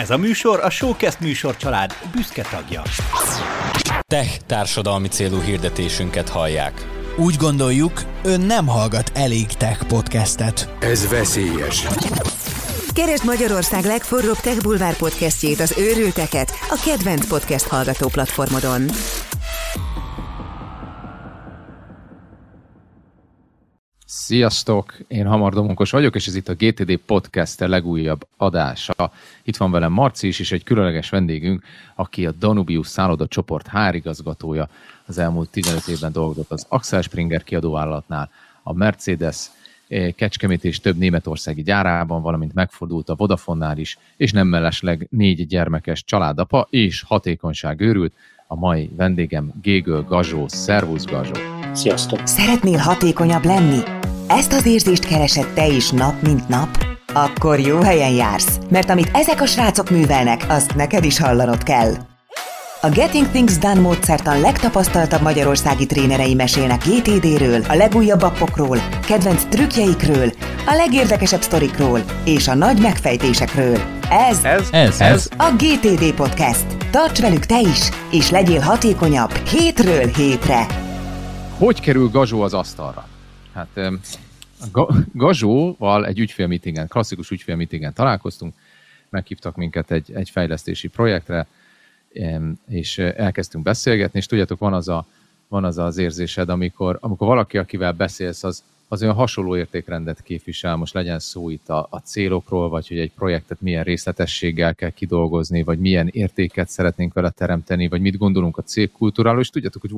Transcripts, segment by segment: Ez a műsor a Showcast műsorcsalád büszke tagja. Tech társadalmi célú hirdetésünket hallják. Úgy gondoljuk, ön nem hallgat elég tech podcastet. Ez veszélyes. Keresd Magyarország legforróbb Tech Bulvár podcastjét, az Őrülteket, a kedvenc podcast hallgató platformodon. Sziasztok! Én Hamar Domonkos vagyok, és ez itt a GTD Podcast legújabb adása. Itt van velem Marci is, és egy különleges vendégünk, aki a Danubius szálloda csoport HR-igazgatója. Az elmúlt 15 évben dolgozott az Axel Springer kiadóvállalatnál, a Mercedes Kecskemét és több németországi gyárában, valamint megfordult a Vodafonnál is, és nem mellesleg 4 gyermekes családapa és hatékonyságőrült. A mai vendégem Gégöl Gazsó. Szervusz, Gazsó! Sziasztok! Szeretnél hatékonyabb lenni? Ezt az érzést keresed te is nap mint nap? Akkor jó helyen jársz, mert amit ezek a srácok művelnek, azt neked is hallanod kell. A Getting Things Done módszertan legtapasztaltabb magyarországi trénerei mesélnek GTD-ről, a legújabb appokról, kedvenc trükkjeikről, a legérdekesebb sztorikról és a nagy megfejtésekről. Ez a GTD Podcast. Tarts velük te is, és legyél hatékonyabb hétről hétre. Hogy kerül Gazsó az asztalra? Hát Gazsóval egy ügyfélmítingen, klasszikus ügyfélmítingen találkoztunk, meghívtak minket egy fejlesztési projektre, és elkezdtünk beszélgetni, és tudjátok, van az érzésed, amikor valaki, akivel beszélsz, az olyan hasonló értékrendet képvisel, most legyen szó itt a célokról, vagy hogy egy projektet milyen részletességgel kell kidolgozni, vagy milyen értéket szeretnénk vele teremteni, vagy mit gondolunk a cégkultúráról, és tudjátok, hogy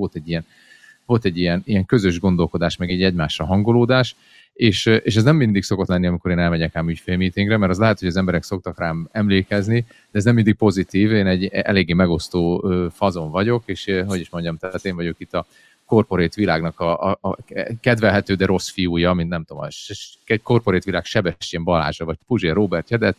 volt egy ilyen közös gondolkodás, meg egy egymásra hangolódás, és ez nem mindig szokott lenni, amikor én elmegyek ám ügyfélmeetingre, mert az lehet, hogy az emberek szoktak rám emlékezni, de ez nem mindig pozitív, én egy eléggé megosztó fazon vagyok, és hogy is mondjam, tehát én vagyok itt a korporét világnak a kedvelhető, de rossz fiúja, mint nem tudom, egy korporét világ Sebestyén Balázsa, vagy Puzsér Róbertje, de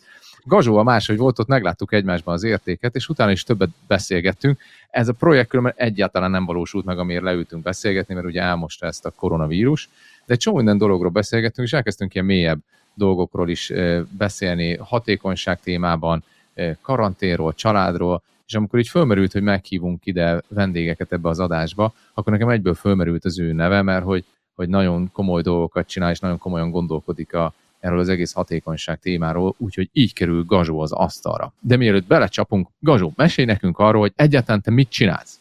Gazsó a máshogy volt, ott megláttuk egymásban az értéket, és utána is többet beszélgettünk. Ez a projekt különben egyáltalán nem valósult meg, amiért leültünk beszélgetni, mert ugye elmosta ezt a koronavírus, de egy csomó minden dologról beszélgettünk, és elkezdtünk ilyen mélyebb dolgokról is beszélni, hatékonyság témában, karanténról, családról, és amikor így fölmerült, hogy meghívunk ide vendégeket ebbe az adásba, akkor nekem egyből fölmerült az ő neve, mert hogy nagyon komoly dolgokat csinál, és nagyon komolyan gondolkodik erről az egész hatékonyság témáról, úgyhogy így kerül Gazsó az asztalra. De mielőtt belecsapunk, Gazsó, mesélj nekünk arról, hogy egyáltalán te mit csinálsz?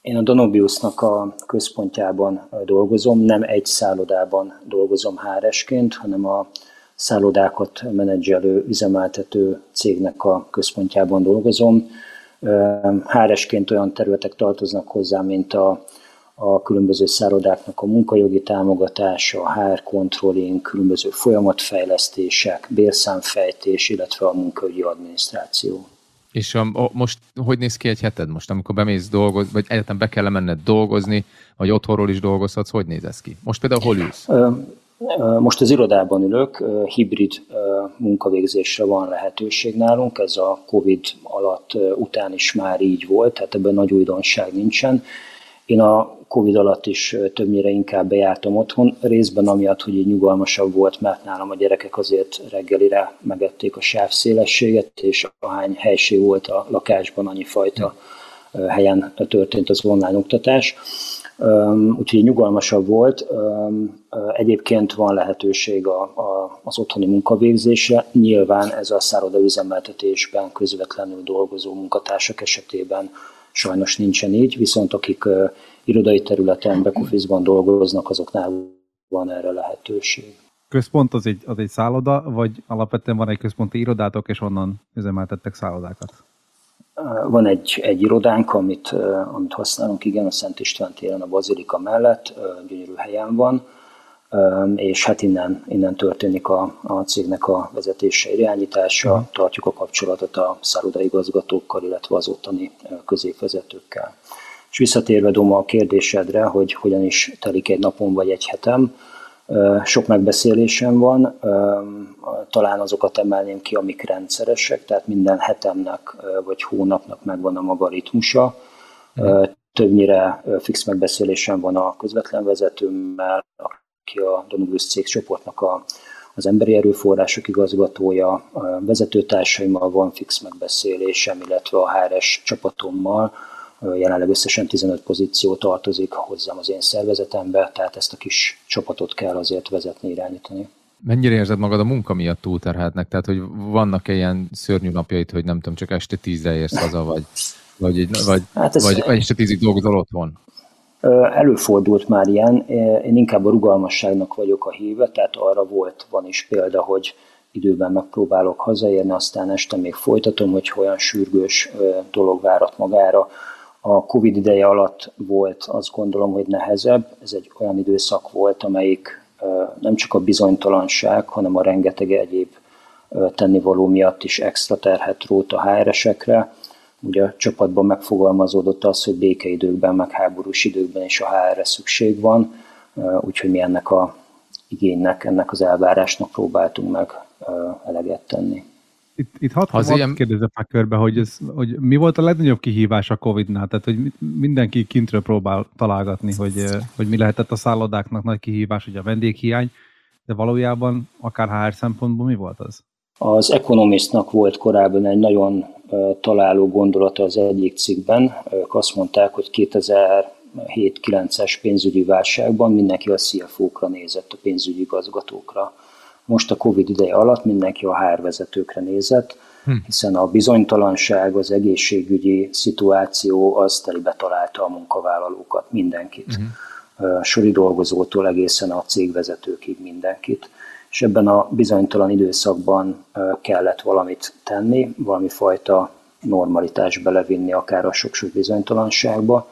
Én a Danubiusnak a központjában dolgozom, nem egy szállodában dolgozom HR-esként, hanem a szállodákat menedzselő, üzemeltető cégnek a központjában dolgozom. HR-esként olyan területek tartoznak hozzá, mint a különböző szállodáknak a munkajogi támogatása, a HR controlling, különböző folyamatfejlesztések, bérszámfejtés, illetve a munkaügyi adminisztráció. És most hogy néz ki egy heted most, amikor bemész dolgozni, vagy egyáltalán be kell menned dolgozni, vagy otthonról is dolgozhatsz, hogy néz ez ki? Most például hol ülsz? Most az irodában ülök, hibrid munkavégzésre van lehetőség nálunk, ez a Covid alatt után is már így volt, tehát ebben nagy újdonság nincsen. Én a Covid alatt is többnyire inkább bejártam otthon, részben amiatt, hogy így nyugalmasabb volt, mert nálam a gyerekek azért reggelire megették a sávszélességet, és ahány helység volt a lakásban, annyi fajta helyen történt az online oktatás. Úgyhogy nyugalmasabb volt. Egyébként van lehetőség az otthoni munkavégzésre. Nyilván ez a szállodaüzemeltetésben közvetlenül dolgozó munkatársak esetében sajnos nincsen így, viszont akik irodai területen, back office-ban dolgoznak, azoknál van erre lehetőség. Központ az egy szálloda, vagy alapvetően van egy központi irodátok, és onnan üzemeltettek szállodákat? Van egy irodánk, amit használunk, igen, a Szent István téren, a Bazilika mellett, gyönyörű helyen van, és hát innen történik a cégnek a vezetése, irányítása, tartjuk a kapcsolatot a szállodaigazgatókkal, illetve az ottani középvezetőkkel. És visszatérve, Doma, a kérdésedre, hogy hogyan is telik egy napom vagy egy hetem, sok megbeszélésem van, talán azokat emelném ki, amik rendszeresek, tehát minden hetemnek vagy hónapnak megvan a maga ritmusa. Többnyire fix megbeszélésem van a közvetlen vezetőmmel, aki a Danubius cégcsoportnak a az emberi erőforrások igazgatója, a vezetőtársaimmal van fix megbeszélésem, illetve a HRS csapatommal, jelenleg összesen 15 pozíció tartozik hozzám az én szervezetembe, tehát ezt a kis csapatot kell azért vezetni, irányítani. Mennyire érzed magad a munka miatt túlterheltnek? Tehát, hogy vannak-e ilyen szörnyű napjaid, hogy nem tudom, csak este 10-re érsz haza, vagy este 10-ig dolgozol otthon? Előfordult már ilyen, én inkább a rugalmasságnak vagyok a híve, tehát arra van is példa, hogy időben megpróbálok hazaérni, aztán este még folytatom, hogy olyan sürgős dolog várat magára. A Covid ideje alatt volt, azt gondolom, hogy nehezebb. Ez egy olyan időszak volt, amelyik nem csak a bizonytalanság, hanem a rengeteg egyéb tennivaló miatt is extra terhet rót a HR-esekre. Ugye a csapatban megfogalmazódott az, hogy békeidőkben, meg háborús időkben is a HR-re szükség van, úgyhogy mi ennek a igénynek, ennek az elvárásnak próbáltunk meg eleget tenni. Itt hadd kérdezem már körbe, hogy mi volt a legnagyobb kihívás a Covid-nál? Tehát, hogy mindenki kintről próbál találgatni, hogy mi lehetett a szállodáknak nagy kihívás, hogy a vendéghiány, de valójában akár HR szempontból mi volt az? Az Economistnak volt korábban egy nagyon találó gondolata az egyik cikkben. Ők azt mondták, hogy 2007-9-es pénzügyi válságban mindenki a CFO-kra nézett, a pénzügyi igazgatókra. Most a Covid ideje alatt mindenki a HR vezetőkre nézett, hiszen a bizonytalanság, az egészségügyi szituáció az telibe találta a munkavállalókat, mindenkit. Sori dolgozótól egészen a cégvezetőkig mindenkit. És ebben a bizonytalan időszakban kellett valamit tenni, valami fajta normalitást belevinni akár a sok-sok bizonytalanságba.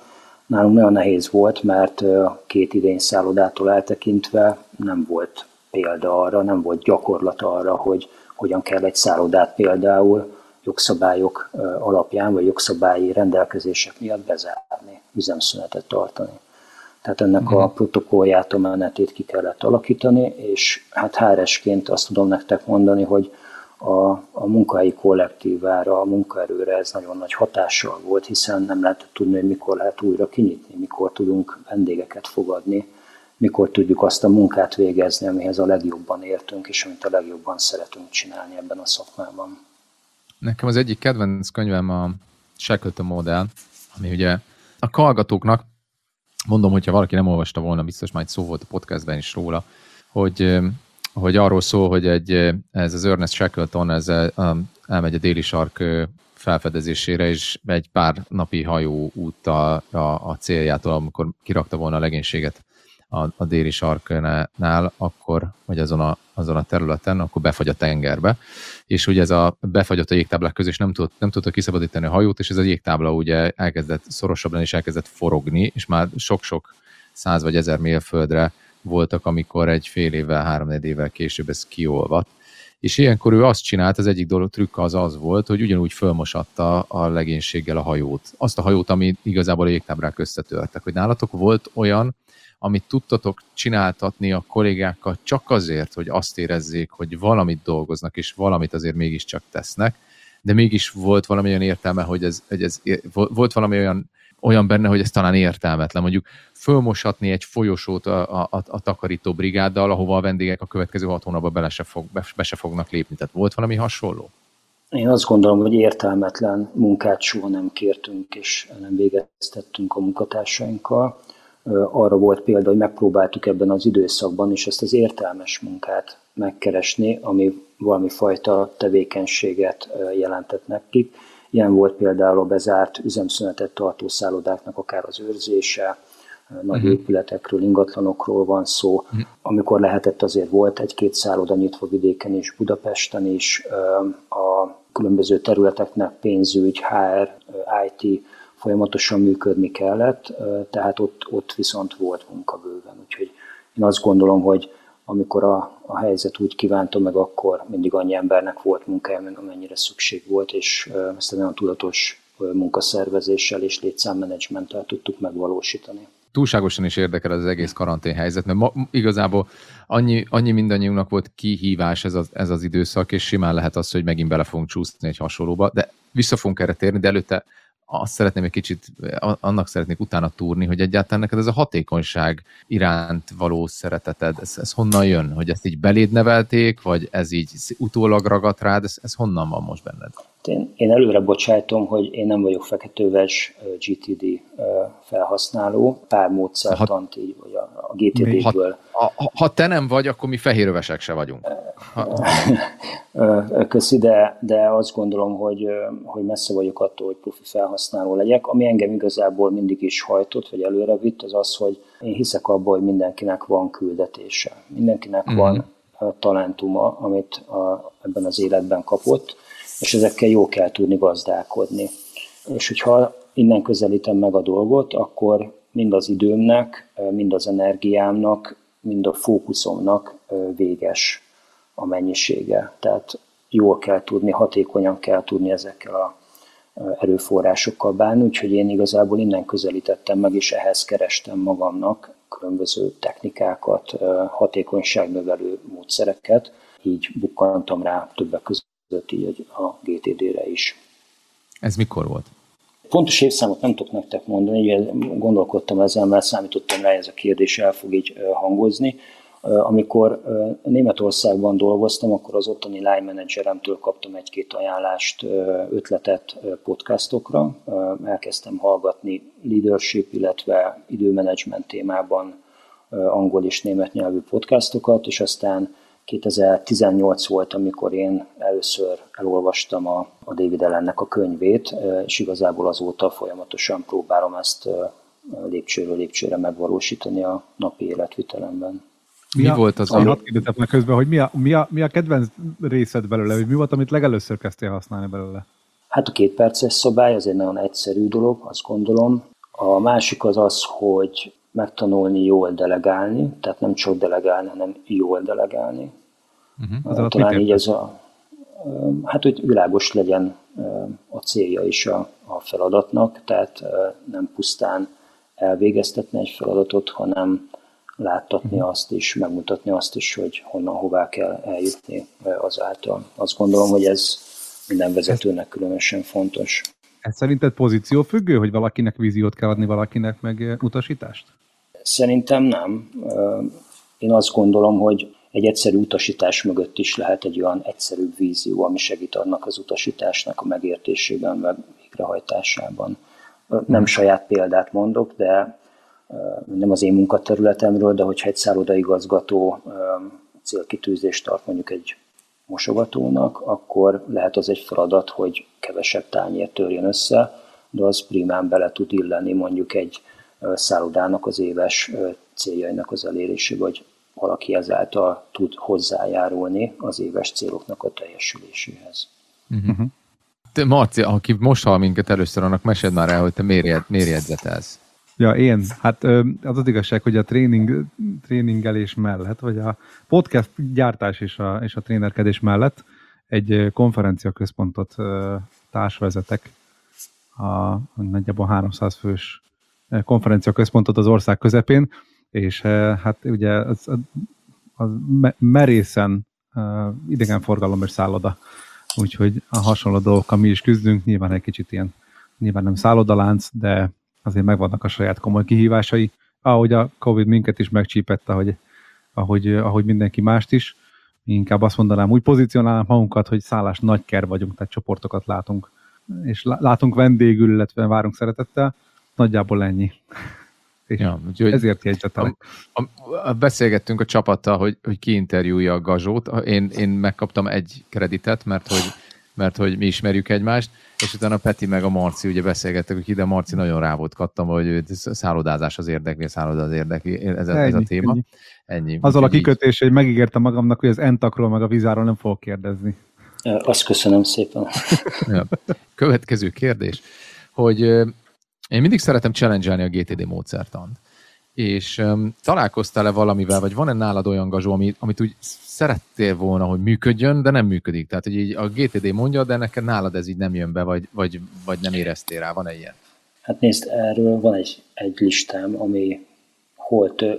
Nálunk nagyon nehéz volt, mert két idény szállodától eltekintve nem volt példa arra, nem volt gyakorlat arra, hogy hogyan kell egy szállodát például jogszabályok alapján, vagy jogszabályi rendelkezések miatt bezárni, üzemszünetet tartani. Tehát ennek a protokollját, a menetét ki kellett alakítani, és hát HR-esként azt tudom nektek mondani, hogy a munkahelyi kollektívára, a munkaerőre ez nagyon nagy hatással volt, hiszen nem lehetett tudni, hogy mikor lehet újra kinyitni, mikor tudunk vendégeket fogadni, mikor tudjuk azt a munkát végezni, amihez a legjobban értünk, és amit a legjobban szeretünk csinálni ebben a szakmában. Nekem az egyik kedvenc könyvem a Shackleton modell, ami ugye a hallgatóknak, mondom, hogyha valaki nem olvasta volna, biztos már szó volt a podcastben is róla, hogy arról szól, hogy ez az Ernest Shackleton elmegy a déli sark felfedezésére, és egy pár napi hajó úttal a céljától, amikor kirakta volna a legénységet a déli sarknál, akkor, vagy azon a területen, akkor befagy a tengerbe. És ugye ez befagyott a jégtáblák közé, és nem tudta kiszabadítani a hajót, és ez a jégtábla ugye elkezdett szorosabban is elkezdett forogni, és már sok-sok 100 vagy 1000 mérföldre voltak, amikor egy fél évvel, 3-4 évvel később ez kiolvadt. És ilyenkor ő azt csinált, az egyik trükk az volt, hogy ugyanúgy fölmosatta a legénységgel a hajót. Azt a hajót, ami igazából a jégtáblák összetörtek. Hogy nálatok volt olyan, amit tudtatok csináltatni a kollégákkal csak azért, hogy azt érezzék, hogy valamit dolgoznak, és valamit azért mégiscsak tesznek, de mégis volt valami olyan értelme, hogy ez volt valami olyan benne, hogy ez talán értelmetlen. Mondjuk fölmoshatni egy folyosót a takarító brigáddal, ahova a vendégek a következő 6 hónapban be se fognak lépni. Tehát volt valami hasonló? Én azt gondolom, hogy értelmetlen munkát soha nem kértünk, és nem végeztettünk a munkatársainkkal. Arra volt példa, hogy megpróbáltuk ebben az időszakban is ezt az értelmes munkát megkeresni, ami valami fajta tevékenységet jelentett nekik. Ilyen volt például a bezárt üzemszünetet tartó szállodáknak akár az őrzése, nagy épületekről, ingatlanokról van szó. Amikor lehetett, azért volt 1-2 szálloda nyitva vidéken is, Budapesten is, a különböző területeknek pénzügy, HR, IT, folyamatosan működni kellett, tehát ott viszont volt munka bőven. Úgyhogy én azt gondolom, hogy amikor a helyzet úgy kívánta meg, akkor mindig annyi embernek volt munkája, amennyire szükség volt, és ezt a nagyon tudatos munkaszervezéssel és létszámmenedzsmenttel tudtuk megvalósítani. Túlságosan is érdekel az egész karantén helyzet, mert igazából annyi mindannyiunknak volt kihívás ez az időszak, és simán lehet az, hogy megint bele fogunk csúszni egy hasonlóba, de vissza fogunk erre térni, de előtte azt szeretném egy kicsit, annak szeretnék utána túrni, hogy egyáltalán neked ez a hatékonyság iránt való szereteted, ez honnan jön? Hogy ezt így beléd nevelték, vagy ez így utólag ragadt rád, ez honnan van most benned? Én előre bocsájtom, hogy én nem vagyok feketőves GTD felhasználó, pár módszertant így, vagy a GTD-ből. Ha te nem vagy, akkor mi fehérövesek se vagyunk. Köszi, de azt gondolom, hogy messze vagyok attól, hogy profi felhasználó legyek. Ami engem igazából mindig is hajtott, vagy előre vitt, az az, hogy én hiszek abban, hogy mindenkinek van küldetése. Mindenkinek van talentuma, amit ebben az életben kapott, és ezekkel jó kell tudni gazdálkodni. És hogyha innen közelítem meg a dolgot, akkor mind az időmnek, mind az energiámnak, mind a fókuszomnak véges a mennyisége. Tehát jól kell tudni, hatékonyan kell tudni ezekkel az erőforrásokkal bánni, úgyhogy én igazából innen közelítettem meg, és ehhez kerestem magamnak különböző technikákat, hatékonyságnövelő módszereket. Így bukkantam rá többek között így a GTD-re is. Ez mikor volt? Pontos évszámot nem tudok nektek mondani, gondolkodtam ezen, mert számítottam rá, ez a kérdés el fog így hangozni. Amikor Németországban dolgoztam, akkor az ottani line manageremtől kaptam egy-két ajánlást, ötletet podcastokra. Elkezdtem hallgatni leadership, illetve időmenedzsment témában angol és német nyelvű podcastokat, és aztán 2018 volt, amikor én először elolvastam a David Allennek a könyvét, és igazából azóta folyamatosan próbálom ezt lépcsőről lépcsőre megvalósítani a napi életvitelemben. Mi volt az a... Kérdezett közben, hogy mi a kedvenc részed belőle, hogy mi volt, amit legelőször kezdtél használni belőle? Hát a 2 perces szabály az egy nagyon egyszerű dolog, azt gondolom. A másik az az, hogy megtanulni jól delegálni, tehát nem csak delegálni, hanem jól delegálni. Talán így ez a... Hát, hogy világos legyen a célja is a feladatnak, tehát nem pusztán elvégeztetni egy feladatot, hanem láttatni azt is, megmutatni azt is, hogy honnan, hová kell eljutni azáltal. Azt gondolom, hogy ez minden vezetőnek különösen fontos. Ez szerinted pozíciófüggő, hogy valakinek víziót kell adni, valakinek meg utasítást? Szerintem nem. Én azt gondolom, hogy egy egyszerű utasítás mögött is lehet egy olyan egyszerűbb vízió, ami segít annak az utasításnak a megértésében, meg végrehajtásában. Nem saját példát mondok, de nem az én munkaterületemről, de hogyha egy szállodaigazgató célkitűzést tart mondjuk egy mosogatónak, akkor lehet az egy feladat, hogy kevesebb tányér törjön össze, de az primán bele tud illeni mondjuk egy szállodának az éves céljainak az elérésébe, vagy valaki ezáltal tud hozzájárulni az éves céloknak a teljesüléséhez. Te, Marci, aki most hall minket először, annak meséld már el, hogy te miért jegyzetelsz? Ja, én. Hát az igazság, hogy a tréningelés mellett, vagy a podcast gyártás és a trénerkedés mellett egy konferenciaközpontot társvezetek, a nagyjából 300 fős konferenciaközpontot az ország közepén, és hát ugye az merészen idegenforgalom és szálloda. Úgyhogy a hasonló dolgokkal mi is küzdünk, nyilván egy kicsit ilyen, nyilván nem szállodalánc, de azért megvannak a saját komoly kihívásai, ahogy a Covid minket is megcsípett, ahogy mindenki mást is. Inkább azt mondanám, úgy pozícionálnám magunkat, hogy szállás nagyker vagyunk, tehát csoportokat látunk, és látunk vendégül, illetve várunk szeretettel. Nagyjából ennyi. Ja, úgyhogy ezért jegyzetelek. Beszélgettünk a csapattal, hogy kiinterjúja a Gazsót. Én megkaptam egy kreditet, mert hogy mi ismerjük egymást, és utána Peti meg a Marci ugye beszélgettek, hogy ide Marci nagyon rá volt kattam, hogy szállodázás az érdekli, a szálloda az érdekli, ez a téma. Ennyi. Azzal a kikötés, hogy megígértem magamnak, hogy az Entakról meg a Vizáról nem fogok kérdezni. Azt köszönöm szépen. Ja. Következő kérdés, hogy én mindig szeretem challenge-elni a GTD módszertant, és találkoztál-e valamivel, vagy van-e nálad olyan Gazsó, amit úgy szerettél volna, hogy működjön, de nem működik? Tehát, hogy így a GTD mondja, de neked nálad ez így nem jön be, vagy nem éreztél rá, van-e ilyen? Hát nézd, erről van egy listám, ami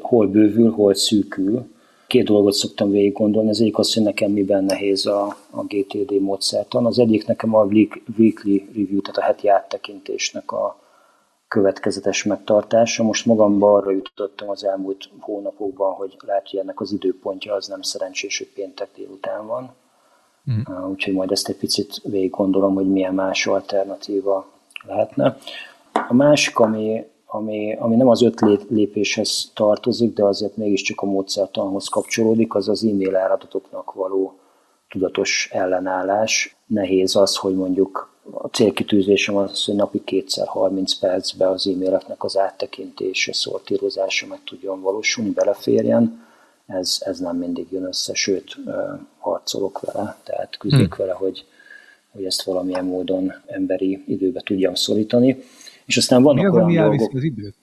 hol bővül, hol szűkül, két dolgot szoktam végig gondolni. Az egyik az, hogy nekem miben nehéz a GTD módszertan. Az egyik nekem a weekly review, tehát a heti áttekintésnek a következetes megtartása. Most magamban arra jutottam az elmúlt hónapokban, hogy lehet, hogy ennek az időpontja az nem szerencsés, hogy péntek délután van. Úgyhogy majd ezt egy picit végig gondolom, hogy milyen más alternatíva lehetne. A másik, ami nem az 5 lépéshez tartozik, de azért mégiscsak a módszertanhoz kapcsolódik, az az e-mail áradatoknak való tudatos ellenállás. Nehéz az, hogy mondjuk a célkitűzésem az, hogy napi 2x30 percben az e-maileknek az áttekintése, szortírozása meg tudjon valósulni, beleférjen. Ez nem mindig jön össze, sőt, harcolok vele, tehát küzdök vele, hogy ezt valamilyen módon emberi időbe tudjam szorítani. És aztán vannak mi az, ami elviszi az időt?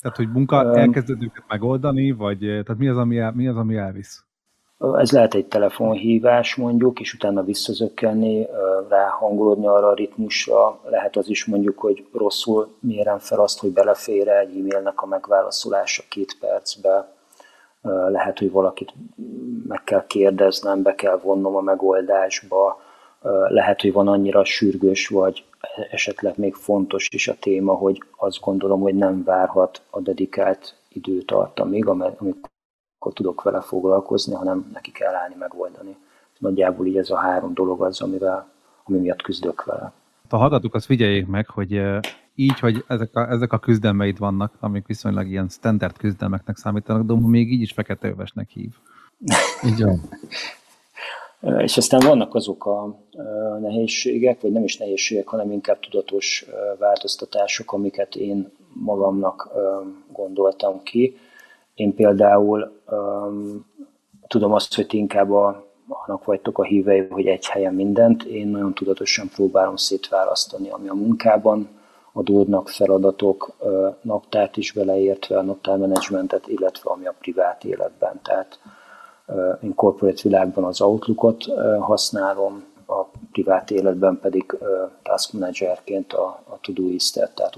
Tehát, hogy munka elkezded őket megoldani, vagy tehát mi az, ami elvisz? Ez lehet egy telefonhívás mondjuk, és utána visszazökkenni, ráhangolódni arra a ritmusra. Lehet az is mondjuk, hogy rosszul mérem fel azt, hogy belefér egy e-mailnek a megválaszolása 2 percbe. Lehet, hogy valakit meg kell kérdeznem, be kell vonnom a megoldásba. Lehet, hogy van annyira sürgős, vagy esetleg még fontos is a téma, hogy azt gondolom, hogy nem várhat a dedikált időtartamig, amikor tudok vele foglalkozni, hanem neki kell állni megoldani. Nagyjából így ez a 3 dolog az, ami miatt küzdök vele. Ha hallgatók, azt figyeljék meg, hogy így, hogy ezek a küzdelmeid vannak, amik viszonylag ilyen standard küzdelmeknek számítanak, de még így is feketeövesnek hív. Így van. És aztán vannak azok a nehézségek, vagy nem is nehézségek, hanem inkább tudatos változtatások, amiket én magamnak gondoltam ki. Én például tudom azt, hogy inkább annak vagytok a hívei, hogy egy helyen mindent. Én nagyon tudatosan próbálom szétválasztani, ami a munkában adódnak feladatok, naptárt is beleértve, a naptármenedzsmentet, illetve ami a privát életben. Tehát én corporate világban az Outlookot használom, a privát életben pedig task managerként a to-do-listet, tehát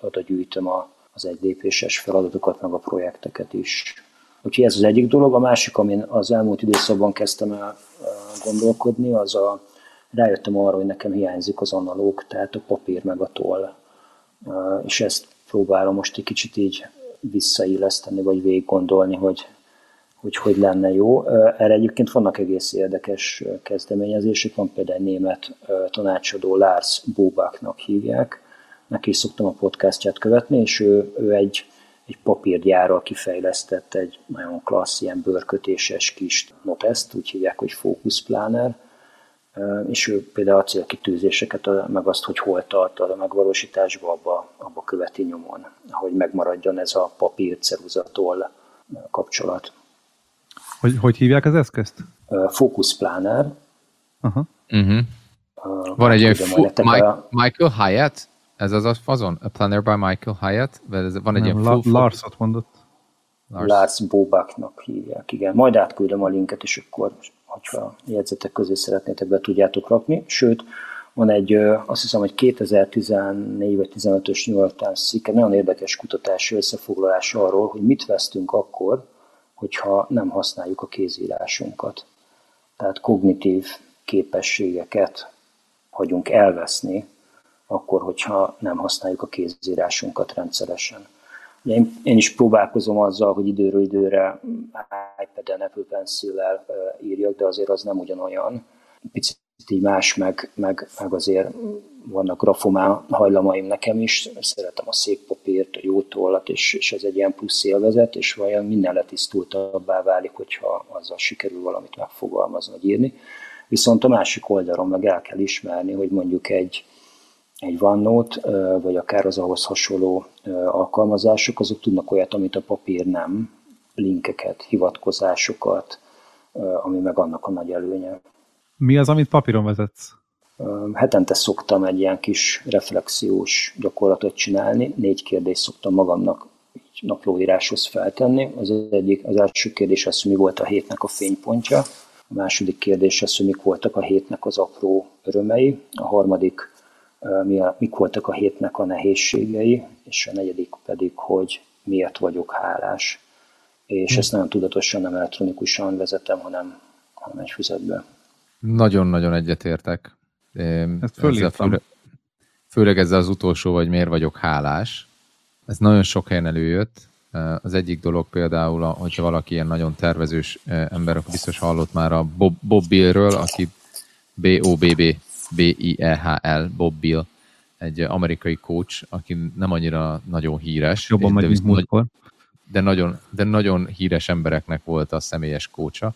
oda gyűjtöm az egylépéses feladatokat, meg a projekteket is. Úgyhogy ez az egyik dolog. A másik, amin az elmúlt időszakban kezdtem el gondolkodni, az rájöttem arra, hogy nekem hiányzik az analóg, tehát a papír meg a toll. És ezt próbálom most egy kicsit így visszailleszteni, vagy végig gondolni, hogy lenne jó. Erre egyébként vannak egész érdekes kezdeményezések, van például egy német tanácsadó, Lars Bobachnak hívják, neki is szoktam a podcastját követni, és ő egy papírgyárral kifejlesztett egy nagyon klassz, ilyen bőrkötéses kis noteszt, úgy hívják, hogy fókuszpláner, és ő például a célkitűzéseket, meg azt, hogy hol tart a megvalósításba, abba követi nyomon, hogy megmaradjon ez a papírceruzatól kapcsolat. Hogy hívják az eszközt? Fókuszpláner. Van egy ilyen Michael Hyatt, ez az a fazon? A Planner by Michael Hyatt? Van egy ilyen Larsot mondott. Lars Bobachnak hívják, igen. Majd átküldöm a linket, és akkor, hogyha jegyzetek közé szeretnétek, be tudjátok rakni. Sőt, van egy, azt hiszem, hogy 2014 vagy 2015-ös New York Times cikke, nagyon érdekes kutatási összefoglalás arról, hogy mit vesztünk akkor, hogyha nem használjuk a kézírásunkat. Tehát kognitív képességeket hagyunk elveszni, akkor, hogyha nem használjuk a kézírásunkat rendszeresen. Ugye én is próbálkozom azzal, hogy időről időre iPad-en, Apple Pencil-lel írjak, de azért az nem ugyanolyan. Picit így más, meg azért vannak grafomán hajlamaim nekem is. Szeretem a székpapírt, a jó tollat, és ez egy ilyen plusz élvezet, és vajon minden letisztultabbá válik, hogyha azzal sikerül valamit megfogalmazni, vagy írni. Viszont a másik oldalon meg el kell ismerni, hogy mondjuk egy OneNote, vagy akár az ahhoz hasonló alkalmazások, azok tudnak olyat, amit a papír nem, linkeket, hivatkozásokat, ami meg annak a nagy előnye. Mi az, amit papíron vezetsz? Hetente szoktam egy ilyen kis reflexiós gyakorlatot csinálni. 4 kérdést szoktam magamnak naplóíráshoz feltenni. Az első kérdés az, hogy mi volt a hétnek a fénypontja. A második kérdés az, hogy mik voltak a hétnek az apró örömei. A harmadik, mik voltak a hétnek a nehézségei, és a negyedik pedig, hogy miért vagyok hálás. és ezt nagyon tudatosan, nem elektronikusan vezetem, hanem egy füzetbe. Nagyon-nagyon egyetértek. Ezt fölírtam. Főleg ezzel az utolsó, vagy miért vagyok hálás. Ez nagyon sok helyen előjött. Az egyik dolog például, hogyha valaki ilyen nagyon tervezős ember, akkor biztos hallott már a Bob Billről, aki B-O-B-B-B-I-E-H-L, Bob Bill, egy amerikai coach, aki nem annyira nagyon híres. Jobban megy, mint múltkor. De nagyon híres embereknek volt a személyes coacha.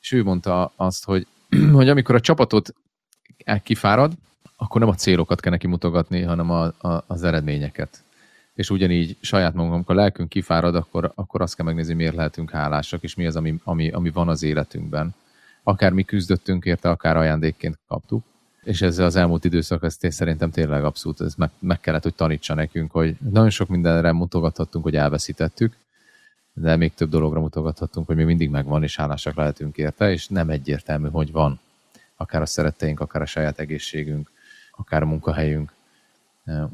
És ő mondta azt, hogy amikor a csapatot kifárad, akkor nem a célokat kell neki mutogatni, hanem az eredményeket. És ugyanígy saját magam, amikor a lelkünk kifárad, akkor azt kell megnézni, miért lehetünk hálásak, és mi az, ami van az életünkben. Akár mi küzdöttünk érte, akár ajándékként kaptuk. És ezzel az elmúlt időszak, ez szerintem tényleg abszolút, ez meg kellett, hogy tanítsa nekünk, hogy nagyon sok mindenre mutogathattunk, hogy elveszítettük, de még több dologra mutogathattunk, hogy mi mindig megvan, és hálásak lehetünk érte, és nem egyértelmű, hogy van. Akár a szeretteink, akár a saját egészségünk, akár a munkahelyünk.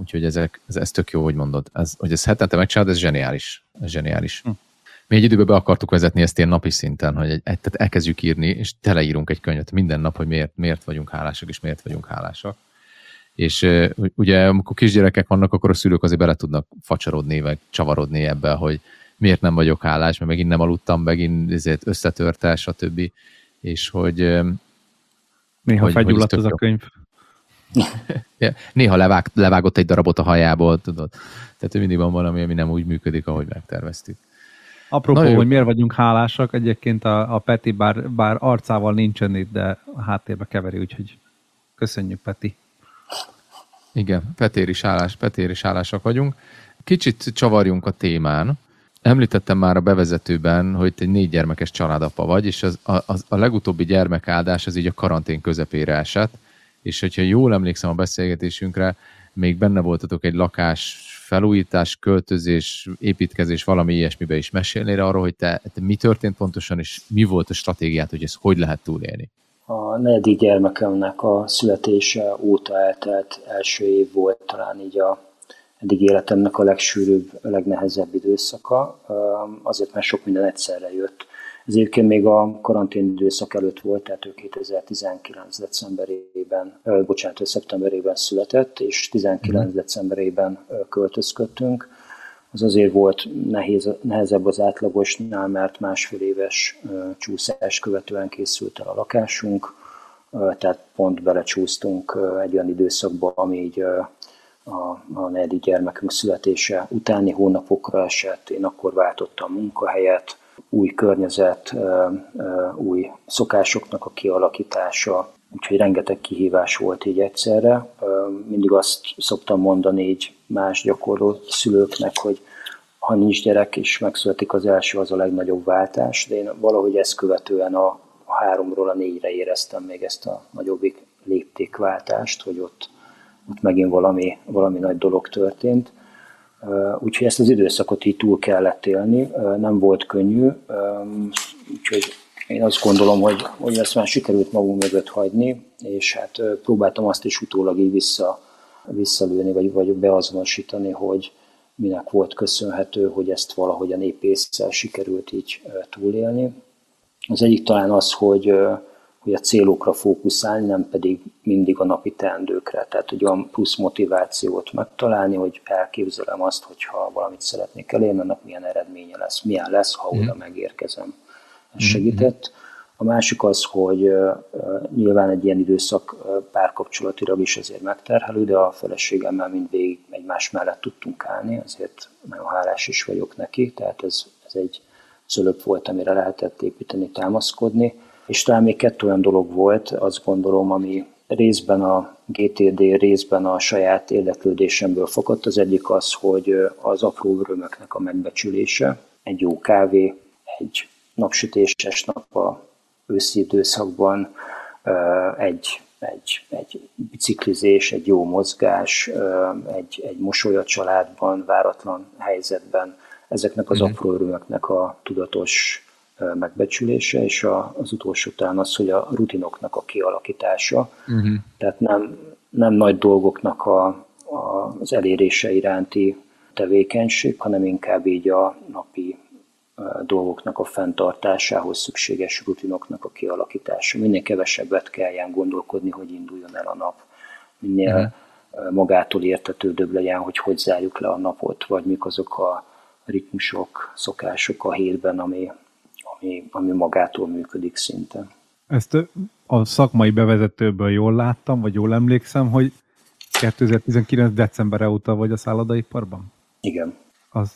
Úgyhogy ez tök jó, hogy mondod. Hogy ezt hetente megcsinálod, ez zseniális. Ez zseniális. Mi egy időben be akartuk vezetni ezt ilyen napi szinten, hogy tehát elkezdjük írni, és teleírunk egy könyvet minden nap, hogy miért vagyunk hálásak, és miért vagyunk hálásak. És ugye, amikor kisgyerekek vannak, akkor a szülők azért bele tudnak facsarodni, meg csavarodni ebbe, hogy miért nem vagyok hálás, mert megint nem aludtam, megint ezért összetörte, stb. És hogy... Néha felgyulladt az a könyv. Néha levágott egy darabot a hajából, tudod. Tehát mindig van valami, ami nem úgy működik, ahogy megterveztük. Apropó, hogy miért vagyunk hálásak, egyébként a Peti bár arcával nincsen itt, de a háttérbe keveri, úgyhogy köszönjük, Peti. Igen, Petér is hálásak vagyunk. Kicsit csavarjunk a témán. Említettem már a bevezetőben, hogy te egy 4 gyermekes családapa vagy, és a legutóbbi gyermekáldás az így a karantén közepére esett, és hogyha jól emlékszem a beszélgetésünkre, még benne voltatok egy lakás felújítás, költözés, építkezés, valami ilyesmibe is. Mesélnél arról, hogy te mi történt pontosan, és mi volt a stratégiát, hogy ezt hogy lehet túlélni? A negyedik gyermekemnek a születése óta eltelt első év volt talán így eddig életemnek a legsűrűbb, a legnehezebb időszaka, azért mert sok minden egyszerre jött. Ez egyébként még a karantén időszak előtt volt, tehát ő 2019. szeptemberében született, és 19. decemberében költözködtünk. Az azért volt nehezebb az átlagosnál, mert 1,5 éves csúszás követően készült el a lakásunk, tehát pont belecsúsztunk egy olyan időszakba, ami így a negyedik gyermekünk születése utáni hónapokra esett. Én akkor váltottam munkahelyet, új környezet, új szokásoknak a kialakítása, úgyhogy rengeteg kihívás volt így egyszerre. Mindig azt szoktam mondani így más gyakorló szülőknek, hogy ha nincs gyerek és megszületik az első, az a legnagyobb váltás, de én valahogy ezt követően a 3-ról a 4-re éreztem még ezt a nagyobbik léptékváltást, hogy ott megint valami nagy dolog történt. Úgyhogy ezt az időszakot így túl kellett élni, nem volt könnyű, úgyhogy én azt gondolom, hogy ezt már sikerült magunk mögött hagyni, és hát próbáltam azt is utólag így visszalőni, vagy beazonosítani, hogy minek volt köszönhető, hogy ezt valahogyan épésszel sikerült így túlélni. Az egyik talán az, hogy a célokra fókuszálni, nem pedig mindig a napi teendőkre. Tehát egy olyan plusz motivációt megtalálni, hogy elképzelem azt, hogyha valamit szeretnék elérni, annak milyen eredménye lesz, milyen lesz, ha oda megérkezem. Ez segített. A másik az, hogy nyilván egy ilyen időszak párkapcsolatilag is azért megterhelő, de a feleségemmel mindvégig egymás mellett tudtunk állni, ezért nagyon hálás is vagyok neki, tehát ez egy cölöp volt, amire lehetett építeni, támaszkodni. És talán még 2 olyan dolog volt, azt gondolom, ami részben a GTD, részben a saját érdeklődésemből fakott. Az egyik az, hogy az apró örömöknek a megbecsülése, egy jó kávé, egy napsütéses nap a őszi időszakban, egy biciklizés, egy jó mozgás, egy mosoly a családban, váratlan helyzetben. Ezeknek az apró örömöknek a tudatos megbecsülése, és az utolsó talán az, hogy a rutinoknak a kialakítása, tehát nem nagy dolgoknak az elérése iránti tevékenység, hanem inkább így a napi dolgoknak a fenntartásához szükséges rutinoknak a kialakítása. Minél kevesebbet kelljen gondolkodni, hogy induljon el a nap. Minél magától értetődőbb legyen, hogy hogy zárjuk le a napot, vagy mik azok a ritmusok, szokások a hétben, ami magától működik szinte. Ezt a szakmai bevezetőből jól láttam, vagy jól emlékszem, hogy 2019. december óta vagy a szállodaiparban? Igen. Az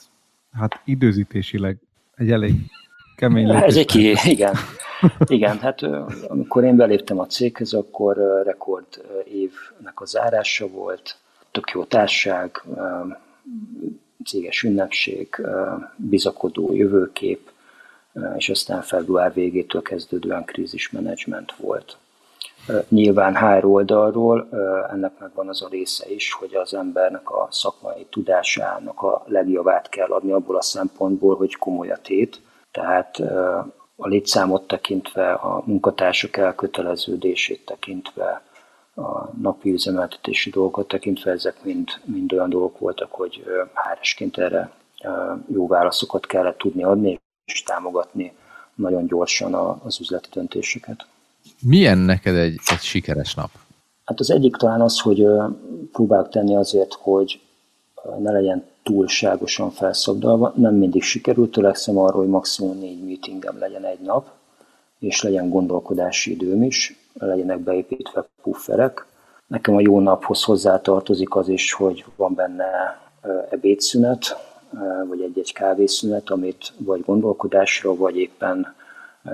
hát időzítésileg egy elég kemény lépés. Igen, hát amikor én beléptem a céghez, akkor rekord évnek a zárása volt, tök jó társaság, céges ünnepség, bizakodó jövőkép, és aztán február végétől kezdődően krízismenedzsment volt. Nyilván HR oldalról ennek megvan az a része is, hogy az embernek a szakmai tudásának a legjavát kell adni abból a szempontból, hogy komoly a tét. Tehát a létszámot tekintve, a munkatársak elköteleződését tekintve, a napi üzemeltetési dolgokat tekintve, ezek mind olyan dolgok voltak, hogy HR-esként erre jó válaszokat kellett tudni adni, és támogatni nagyon gyorsan az üzleti döntéseket. Milyen neked egy sikeres nap? Hát az egyik talán az, hogy próbálok tenni azért, hogy ne legyen túlságosan felszabdalva. Nem mindig sikerült, törekszem arra, hogy maximum 4 meetingem legyen egy nap, és legyen gondolkodási időm is, legyenek beépítve pufferek. Nekem a jó naphoz hozzátartozik az is, hogy van benne ebédszünet, vagy egy-egy kávészünet, amit vagy gondolkodásra, vagy éppen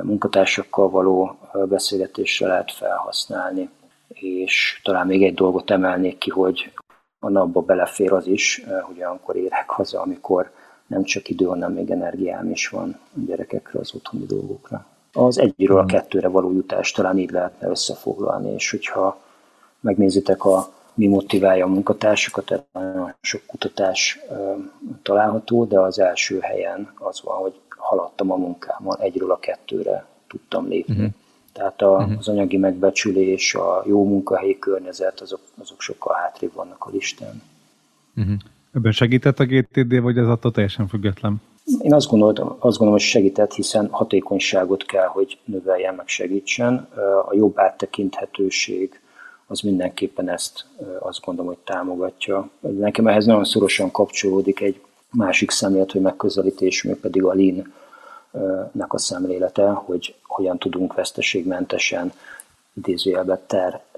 munkatársakkal való beszélgetésre lehet felhasználni. És talán még egy dolgot emelnék ki, hogy a napba belefér az is, hogy olyankor érek haza, amikor nem csak idő, hanem még energiám is van a gyerekekre, az otthoni dolgokra. Az egyről a kettőre való jutás talán így lehetne összefoglalni, és hogyha megnézitek mi motiválja a munkatársakat, nagyon sok kutatás található, de az első helyen az van, hogy haladtam a munkámmal, 1-ről a 2-re tudtam lépni. Tehát az anyagi megbecsülés, a jó munkahelyi környezet, azok sokkal hátrébb vannak a listán. Ebben segített a GTD, vagy ez attól teljesen független? Én azt gondolom, hogy segített, hiszen hatékonyságot kell, hogy növeljen, meg segítsen. A jobb áttekinthetőség az mindenképpen ezt azt gondolom, hogy támogatja. Nekem ehhez nagyon szorosan kapcsolódik egy másik szemléletű megközelítés, még pedig a Lean-nek a szemlélete, hogy hogyan tudunk veszteségmentesen idézőjelben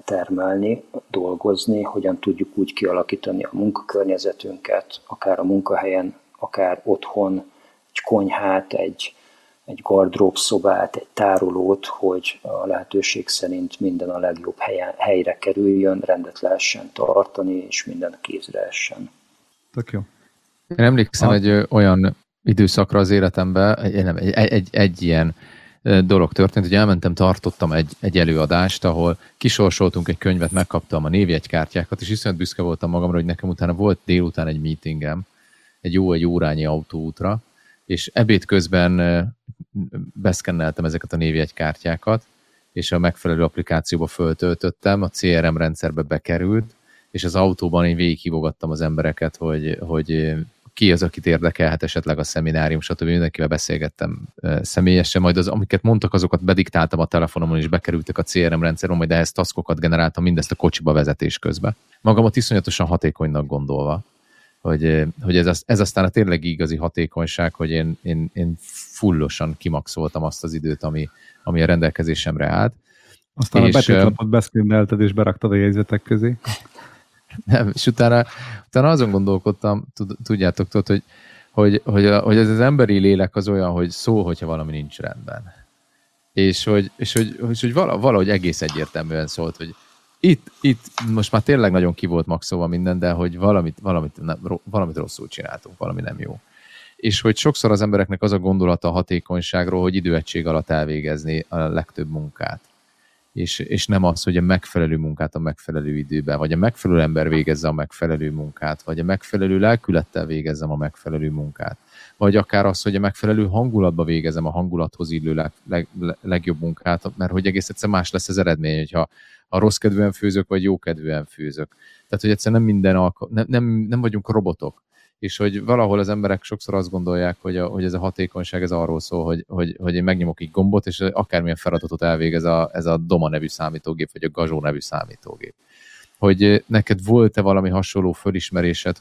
termelni, dolgozni, hogyan tudjuk úgy kialakítani a munkakörnyezetünket, akár a munkahelyen, akár otthon, egy konyhát, egy gardróbszobát, egy tárolót, hogy a lehetőség szerint minden a legjobb helyre kerüljön, rendet lehessen tartani, és minden kézre essen. Tök jó. Én emlékszem egy olyan időszakra az életemben, egy ilyen dolog történt, hogy elmentem, tartottam egy előadást, ahol kisorsoltunk egy könyvet, megkaptam a névjegykártyákat, és iszonyat büszke voltam magamra, hogy nekem utána volt délután egy meetingem, egy órányi autóútra, és ebéd közben beszkenneltem ezeket a névjegykártyákat, és a megfelelő applikációba föltöltöttem, a CRM rendszerbe bekerült, és az autóban én végighívogattam az embereket, hogy ki az, akit érdekelhet esetleg a szeminárium, stb. Mindenkivel beszélgettem személyesen, majd amiket mondtak, azokat bediktáltam a telefonomon, és bekerültek a CRM rendszerben, majd ehhez taskokat generáltam, mindezt a kocsiba vezetés közben. Magamat iszonyatosan hatékonynak gondolva, hogy ez aztán a tényleg igazi hatékonyság, hogy én fullosan kimaxoltam azt az időt, ami a rendelkezésemre állt. Aztán és a betétlapot beszkennelted és beraktad a jegyzetek közé. Nem, és utána azon gondolkodtam, tudjátok, hogy ez az emberi lélek az olyan, hogy szól, hogyha valami nincs rendben. És hogy valahogy egész egyértelműen szólt, hogy itt most már tényleg nagyon ki volt maxolva minden, de hogy valamit rosszul csináltunk, valami nem jó. És hogy sokszor az embereknek az a gondolata a hatékonyságról, hogy időegység alatt elvégezni a legtöbb munkát. És nem az, hogy a megfelelő munkát a megfelelő időben, vagy a megfelelő ember végezze a megfelelő munkát, vagy a megfelelő lelkülettel végezzem a megfelelő munkát, vagy akár az, hogy a megfelelő hangulatba végezem a hangulathoz illő legjobb munkát, mert hogy egész egyszer más lesz az eredmény, hogyha a rossz kedvűen főzök, vagy jó kedvűen főzök. Tehát, hogy egyszer nem vagyunk robotok, és hogy valahol az emberek sokszor azt gondolják, hogy ez a hatékonyság ez arról szól, hogy én megnyomok egy gombot, és akármilyen feladatot elvégez ez a Doma nevű számítógép, vagy a Gazsó nevű számítógép. Hogy neked volt-e valami hasonló fölismerésed,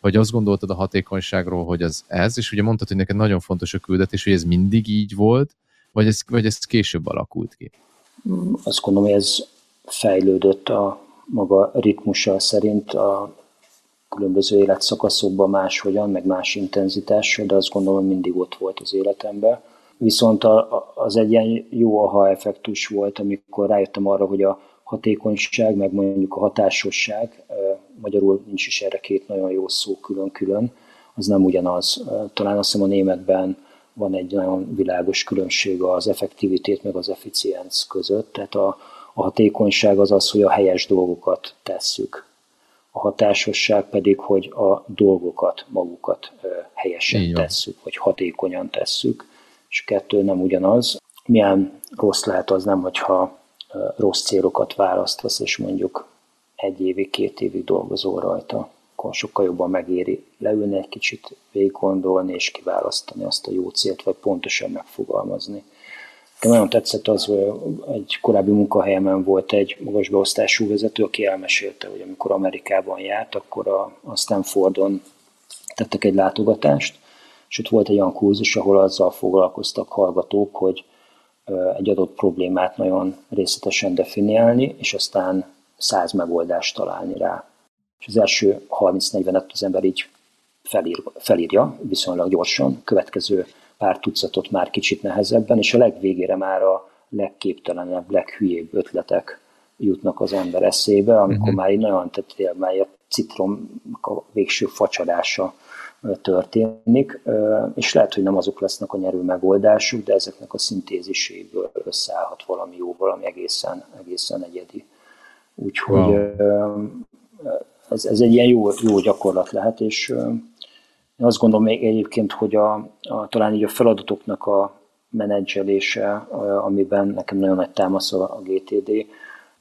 hogy azt gondoltad a hatékonyságról, hogy ez, és ugye mondtad, hogy neked nagyon fontos a küldetés, hogy ez mindig így volt, vagy ez később alakult ki? Azt gondolom, hogy ez fejlődött a maga ritmusa szerint a különböző életszakaszokban máshogyan, meg más intenzitással, de azt gondolom, mindig ott volt az életemben. Viszont az egy ilyen jó aha effektus volt, amikor rájöttem arra, hogy a hatékonyság, meg mondjuk a hatásosság, magyarul nincs is erre két nagyon jó szó külön-külön, az nem ugyanaz. Talán azt hiszem a németben van egy nagyon világos különbség az effektivitét meg az efficienc között, tehát a hatékonyság az az, hogy a helyes dolgokat tesszük. A hatásosság pedig, hogy a dolgokat magukat helyesen tesszük, vagy hatékonyan tesszük, és kettő nem ugyanaz. Milyen rossz lehet az nem, hogyha rossz célokat választasz, és mondjuk 1 évig, 2 évig dolgozol rajta, akkor sokkal jobban megéri leülni egy kicsit, végiggondolni, és kiválasztani azt a jó célt, vagy pontosan megfogalmazni. Nagyon tetszett az, hogy egy korábbi munkahelyemen volt egy magas beosztású vezető, aki elmesélte, hogy amikor Amerikában járt, akkor a Stanfordon tettek egy látogatást, és ott volt egy olyan kurzus, ahol azzal foglalkoztak hallgatók, hogy egy adott problémát nagyon részletesen definiálni, és aztán 100 megoldást találni rá. És az első 30-40-et az ember így felírja viszonylag gyorsan, következő pár tucatot már kicsit nehezebben, és a legvégére már a legképtelenebb, leghülyébb ötletek jutnak az ember eszébe, amikor már így nagyon tettél, már a citrom a végső facsadása történik, és lehet, hogy nem azok lesznek a nyerő megoldásuk, de ezeknek a szintéziséből összeállhat valami jó, valami egészen egyedi. Úgyhogy ez egy ilyen jó gyakorlat lehet, és én azt gondolom még egyébként, hogy talán így a feladatoknak a menedzselése, amiben nekem nagyon nagy támasz a GTD,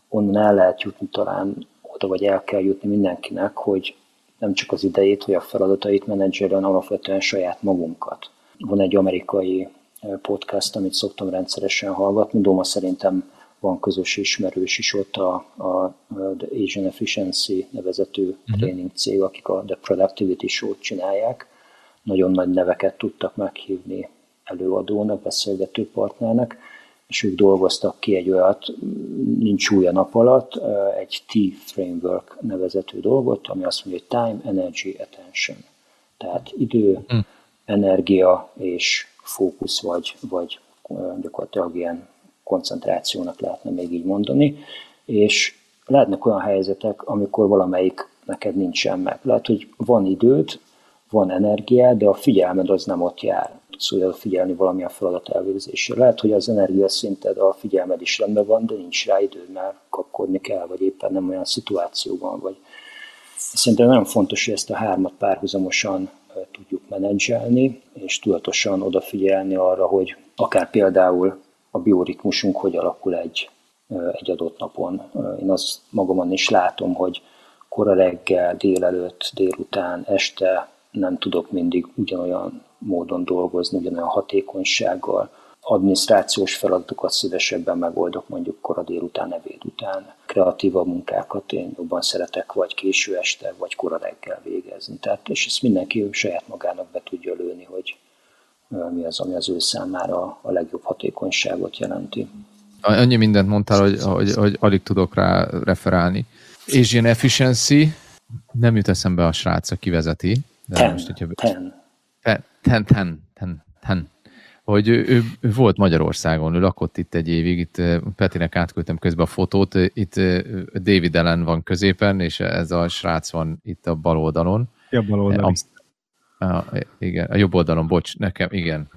onnan el lehet jutni talán oda, vagy el kell jutni mindenkinek, hogy nem csak az idejét, vagy a feladatait menedzselően, alapvetően saját magunkat. Van egy amerikai podcast, amit szoktam rendszeresen hallgatni, Doma szerintem van közös ismerős is ott a The Asian Efficiency nevezetű tréning cég, akik a The Productivity Show-t csinálják. Nagyon nagy neveket tudtak meghívni előadónak, beszélgető partnernek, és ők dolgoztak ki egy olyat, nincs súly a nap alatt, egy T-framework nevezetű dolgot, ami azt mondja, hogy time, energy, attention. Tehát idő, energia és fókusz, vagy gyakorlatilag ilyen koncentrációnak lehetne még így mondani, és lehetnek olyan helyzetek, amikor valamelyik neked nincsen meg. Lehet, hogy van időd, van energiád, de a figyelmed az nem ott jár. Tudsz olyan figyelni valamilyen feladat elvégzésre. Lehet, hogy az energiaszinted, a figyelmed is rendben van, de nincs rá időd, mert kapkodni kell, vagy éppen nem olyan szituációban vagy. Szerintem nagyon fontos, hogy ezt a hármat párhuzamosan tudjuk menedzselni, és tudatosan odafigyelni arra, hogy akár például a bioritmusunk hogy alakul egy adott napon. Én azt magamon is látom, hogy kora reggel, délelőtt, délután, este nem tudok mindig ugyanolyan módon dolgozni, ugyanolyan hatékonysággal. Adminisztrációs feladatokat szívesebben megoldok mondjuk kora délután, ebéd után. Kreatívabb munkákat én jobban szeretek vagy késő este, vagy kora reggel végezni. Tehát, és ezt mindenki saját magának be tudja lőni, hogy mi az, ami az ő számára a legjobb hatékonyságot jelenti. Annyi mindent mondtál, hogy alig tudok rá referálni. Asian Efficiency, nem jut eszembe a srác, aki vezeti. Ten. Hogy ő volt Magyarországon, ő lakott itt egy évig, itt Petinek átküldtem közben a fotót, itt David Allen van középen, és ez a srác van itt a bal oldalon. Ja, bal oldalon. Igen, a jobb oldalon, bocs, nekem, igen.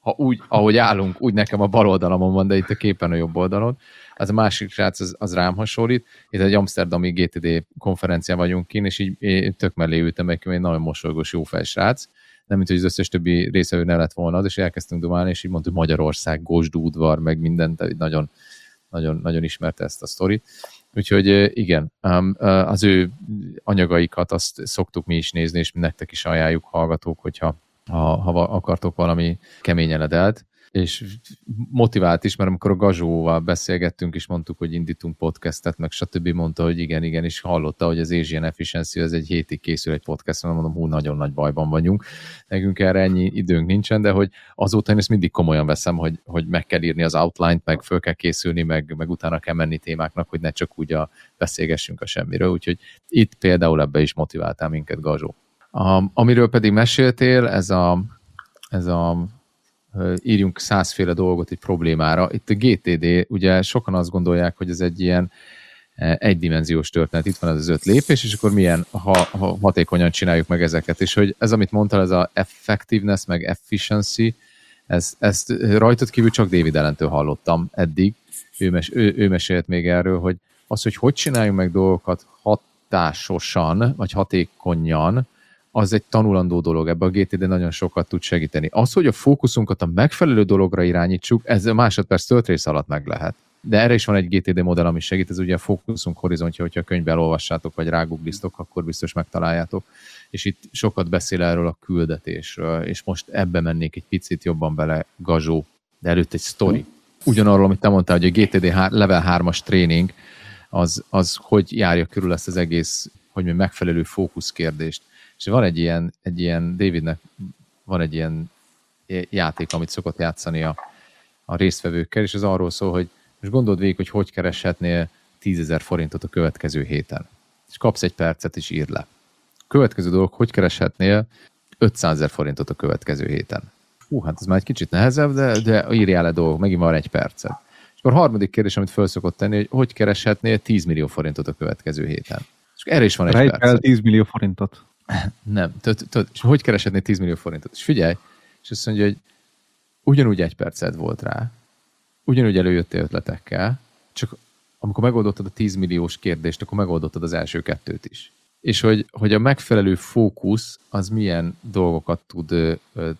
Ha úgy, ahogy állunk, úgy nekem a bal oldalamon van, de itt a képen a jobb oldalon. Az a másik srác, az rám hasonlít. Itt egy amszterdami GTD konferencián vagyunk kint, és így tök mellé ültem, egy nagyon mosolygós, jófej srác. Nem, mint hogy az összes többi része ő ne lett volna az, és elkezdtünk dumálni, és így mondta, hogy Magyarország, Gosdúdvar, meg mindent, nagyon, nagyon, nagyon ismerte ezt a sztorit. Úgyhogy igen, az ő anyagaikat, azt szoktuk mi is nézni, és nektek is ajánljuk, hallgatók, hogyha ha akartok valami keményen edelt. És motivált is, mert amikor a Gazsóval beszélgettünk, és mondtuk, hogy indítunk podcastet, meg stb. Mondta, hogy igen, és hallotta, hogy az Asian Efficiency az egy hétig készül egy podcast, mert mondom, nagyon nagy bajban vagyunk. Nekünk erre ennyi időnk nincsen, de hogy azóta én ezt mindig komolyan veszem, hogy meg kell írni az outline-t, meg föl kell készülni, meg utána kell menni témáknak, hogy ne csak úgy beszélgessünk a semmiről. Úgyhogy itt például ebbe is motiváltál minket Gazsó. Amiről pedig meséltél, ez a írjunk 100-féle dolgot egy problémára. Itt a GTD, ugye sokan azt gondolják, hogy ez egy ilyen egydimenziós történet. Itt van ez az 5 lépés, és akkor milyen, ha hatékonyan csináljuk meg ezeket. És hogy ez, amit mondtál, ez a effectiveness, meg efficiency, ezt rajtad kívül csak David Allentől hallottam eddig. Ő mesélt még erről, hogy az, hogy csináljunk meg dolgokat hatásosan, vagy hatékonyan, az egy tanulandó dolog, ebben a GTD nagyon sokat tud segíteni. Az, hogy a fókuszunkat a megfelelő dologra irányítsuk, ez a másodperc töltrész alatt meg lehet. De erre is van egy GTD modell, ami segít, ez ugye a fókuszunk horizontja, hogyha a könyvben olvassátok, vagy rágoogliztok, akkor biztos megtaláljátok. És itt sokat beszél erről a küldetésről, és most ebbe mennék egy picit jobban bele, Gazsó, de előtt egy sztori. Ugyanarról, amit te mondtál, hogy a GTD level 3-as tréning, az hogy járja körül ezt az egész, hogy mi megfelelő fókuszkérdést. És van egy ilyen Davidnek van egy ilyen játék, amit szokott játszani a résztvevőkkel, és ez arról szól, hogy most gondold végig, hogy kereshetnél 10 000 forintot a következő héten. És kapsz egy percet, és írd le. Következő dolog, hogy kereshetnél 500 000 forintot a következő héten. Hát ez már egy kicsit nehezebb, de írjál le dolgok, megint van egy percet. És akkor a harmadik kérdés, amit föl szokott tenni, hogy kereshetnél 10 millió forintot a következő héten. És erre is van egy percet. Rejtj el 10 millió forintot. Nem. És hogy keresedné 10 millió forintot? És figyelj, és azt mondja, hogy ugyanúgy egy perced volt rá, ugyanúgy előjöttél ötletekkel, csak amikor megoldottad a 10 milliós kérdést, akkor megoldottad az első 2-t is. És hogy a megfelelő fókusz az milyen dolgokat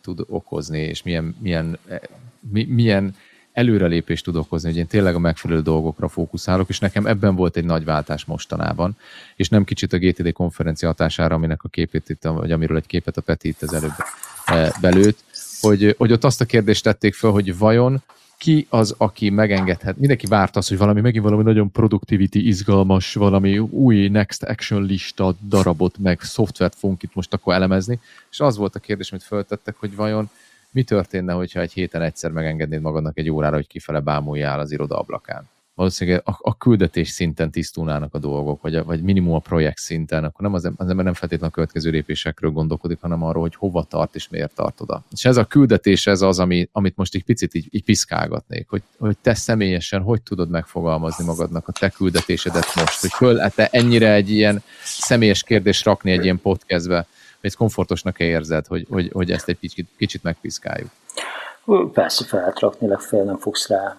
tud okozni, és milyen előrelépést tud okozni, hogy én tényleg a megfelelő dolgokra fókuszálok, és nekem ebben volt egy nagy váltás mostanában, és nem kicsit a GTD konferencia hatására, aminek a képét itt, vagy amiről egy képet a Peti itt az előbb belőtt, hogy ott azt a kérdést tették föl, hogy vajon ki az, aki megengedhet, mindenki várt azt, hogy megint valami nagyon productivity, izgalmas, valami új next action lista darabot, meg szoftvert fogunk itt most akkor elemezni, és az volt a kérdés, amit föltettek, hogy vajon mi történne, hogyha egy héten egyszer megengednéd magadnak egy órára, hogy kifele bámuljál az iroda ablakán? Valószínűleg a küldetés szinten tisztulnának a dolgok, vagy minimum a projekt szinten, akkor nem az ember nem feltétlenül a következő lépésekről gondolkodik, hanem arról, hogy hova tart és miért tart oda. És ez a küldetés, ez az, amit most egy picit így piszkálgatnék, hogy te személyesen hogy tudod megfogalmazni magadnak a te küldetésedet most, hogy te ennyire egy ilyen személyes kérdést rakni egy ilyen podcastbe, ezt komfortosnak érzed, hogy ezt egy kicsit megpiszkáljuk? Persze fel lehet rakni, legfeljebb nem fogsz rá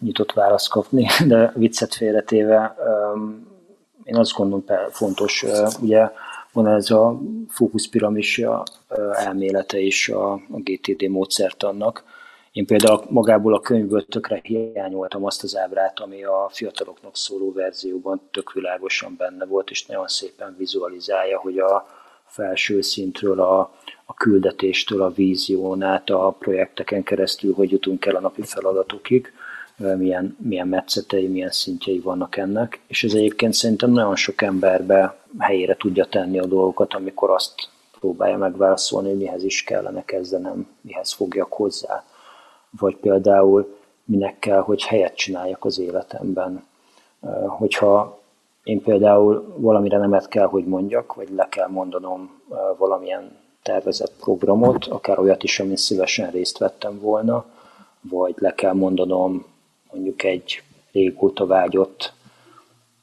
nyitott választ kapni, de viccet félretéve én azt gondolom fontos, ugye van ez a fókuszpiramis elmélete és a GTD módszertannak. Én például magából a könyvből tökre hiányoltam azt az ábrát, ami a fiataloknak szóló verzióban tök világosan benne volt, és nagyon szépen vizualizálja, hogy a felső szintről, a küldetéstől, a vízión át, a projekteken keresztül, hogy jutunk el a napi feladatokig, milyen metszetei, milyen szintjei vannak ennek. És ez egyébként szerintem nagyon sok emberbe helyére tudja tenni a dolgokat, amikor azt próbálja megválaszolni, hogy mihez is kellene kezdenem, mihez fogjak hozzá. Vagy például minek kell, hogy helyet csináljak az életemben. Hogyha én például valamire nemet kell, hogy mondjak, vagy le kell mondanom valamilyen tervezett programot, akár olyat is, amin szívesen részt vettem volna, vagy le kell mondanom mondjuk egy régóta vágyott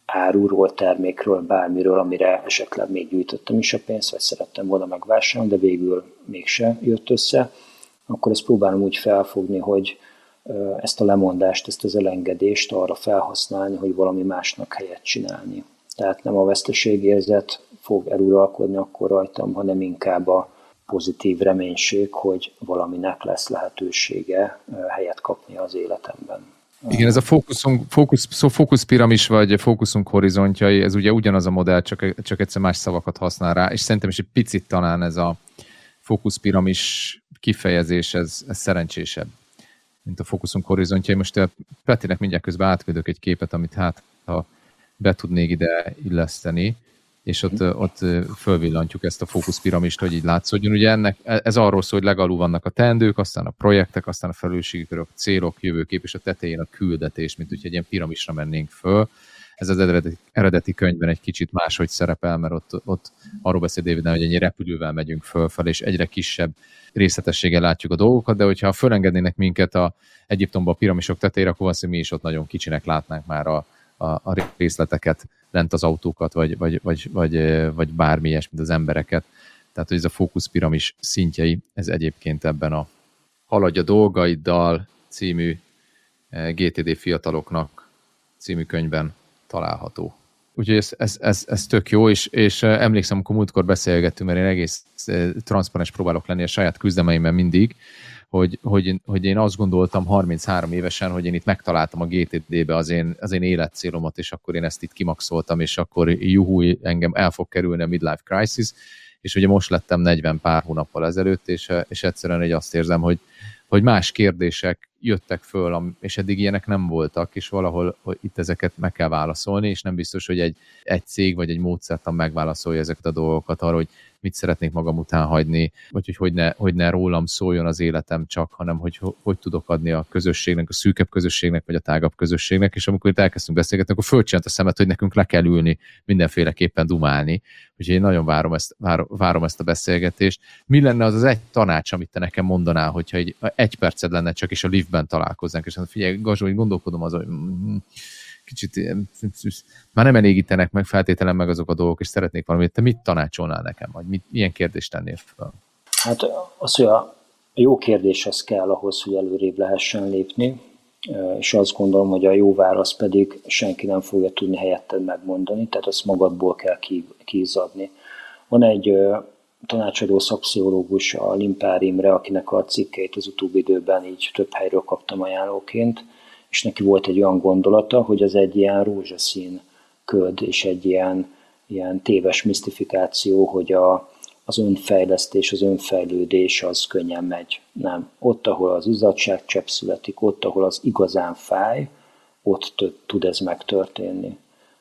áruról, termékről, bármiről, amire esetleg még gyűjtöttem is a pénzt, vagy szerettem volna megvásárolni, de végül mégse jött össze, akkor ezt próbálom úgy felfogni, hogy ezt a lemondást, ezt az elengedést arra felhasználni, hogy valami másnak helyet csinálni. Tehát nem a veszteségérzet fog eluralkodni akkor rajtam, hanem inkább a pozitív reménység, hogy valaminek lesz lehetősége helyet kapni az életemben. Igen, ez a fókuszpiramis vagy fókuszunk horizontjai, ez ugye ugyanaz a modell, csak egyszer más szavakat használ rá, és szerintem is egy picit talán ez a fókuszpiramis kifejezés, ez szerencsésebb, mint a fókuszunk horizontjai. Most Petinek mindjárt közben átküldök egy képet, amit hát, ha be tudnék ide illeszteni, és ott fölvillantjuk ezt a fókuszpiramist, hogy így látszódjon. Ugye ez arról szól, hogy legalul vannak a teendők, aztán a projektek, aztán a felelősségkörök, a célok, jövőkép, és a tetején a küldetés, mint hogyha egy ilyen piramisra mennénk föl. Ez az eredeti könyvben egy kicsit máshogy szerepel, mert ott arról beszél David Allen, hogy ennyi repülővel megyünk fölfelé, és egyre kisebb részletességgel látjuk a dolgokat, de hogyha fölengednének minket Egyiptomba a piramisok tetejére, akkor valószínűleg mi is ott nagyon kicsinek látnánk már a részleteket, lent az autókat, vagy bármi ilyesmit, az embereket. Tehát, hogy ez a fókuszpiramis szintjei, ez egyébként ebben a Haladj a dolgaiddal című GTD fiataloknak című könyvben található. Úgyhogy ez tök jó, és emlékszem, amikor múltkor beszélgettünk, mert én egész transzparens próbálok lenni a saját küzdemeimben mindig, hogy én azt gondoltam 33 évesen, hogy én itt megtaláltam a GTD-be az én életcélomat, és akkor én ezt itt kimaxoltam, és akkor juhúj, engem el fog kerülni a midlife crisis, és ugye most lettem 40 pár hónappal ezelőtt, és egyszerűen így azt érzem, hogy más kérdések jöttek föl, és eddig ilyenek nem voltak, és valahol itt ezeket meg kell válaszolni, és nem biztos, hogy egy cég vagy egy módszertan megválaszolja ezeket a dolgokat arra, hogy mit szeretnék magam után hagyni, vagy hogy ne rólam szóljon az életem csak, hanem hogy tudok adni a közösségnek, a szűkebb közösségnek, vagy a tágabb közösségnek, és amikor itt elkezdtünk beszélgetni, akkor fölcsinált a szemet, hogy nekünk le kell ülni, mindenféleképpen dumálni. Úgyhogy én nagyon várom ezt a beszélgetést. Mi lenne az egy tanács, amit te nekem mondanál, hogyha egy perced lenne csak, és a liftben találkoznánk, és figyelj, Gazsó, hogy gondolkodom az, hogy kicsit már nem elégítenek meg feltételen meg azok a dolgok, és szeretnék valamit. Te mit tanácsolnál nekem? Vagy milyen kérdést tennél fel? Hát az, hogy a jó kérdéshez kell ahhoz, hogy előrébb lehessen lépni, és azt gondolom, hogy a jó válasz pedig senki nem fogja tudni helyetted megmondani, tehát azt magadból kell kiizzadni. Van egy tanácsadó szakpszichológus, a Limpár Imre, akinek a cikkeit az utóbbi időben így több helyről kaptam ajánlóként, és neki volt egy olyan gondolata, hogy ez egy ilyen rózsaszín köd, és egy ilyen téves misztifikáció, hogy az önfejlesztés, az önfejlődés az könnyen megy. Nem. Ott, ahol az izzadságcsepp születik, ott, ahol az igazán fáj, ott tud ez megtörténni.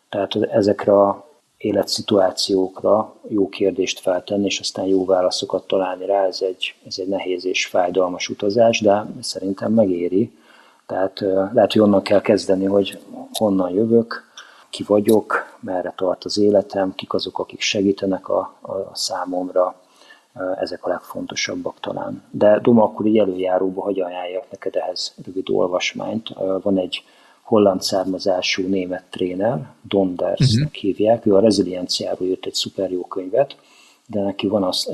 Tehát ezekre a életszituációkra jó kérdést feltenni, és aztán jó válaszokat találni rá, ez egy nehéz és fájdalmas utazás, de szerintem megéri. Tehát lehet, hogy onnan kell kezdeni, hogy honnan jövök, ki vagyok, merre tart az életem, kik azok, akik segítenek a számomra, ezek a legfontosabbak talán. De Doma, akkor így előjáróba hagy ajánljak neked ehhez rövid olvasmányt. Van egy holland származású német tréner, Dondersnek hívják, ő a rezilienciáról írt egy szuper jó könyvet, de neki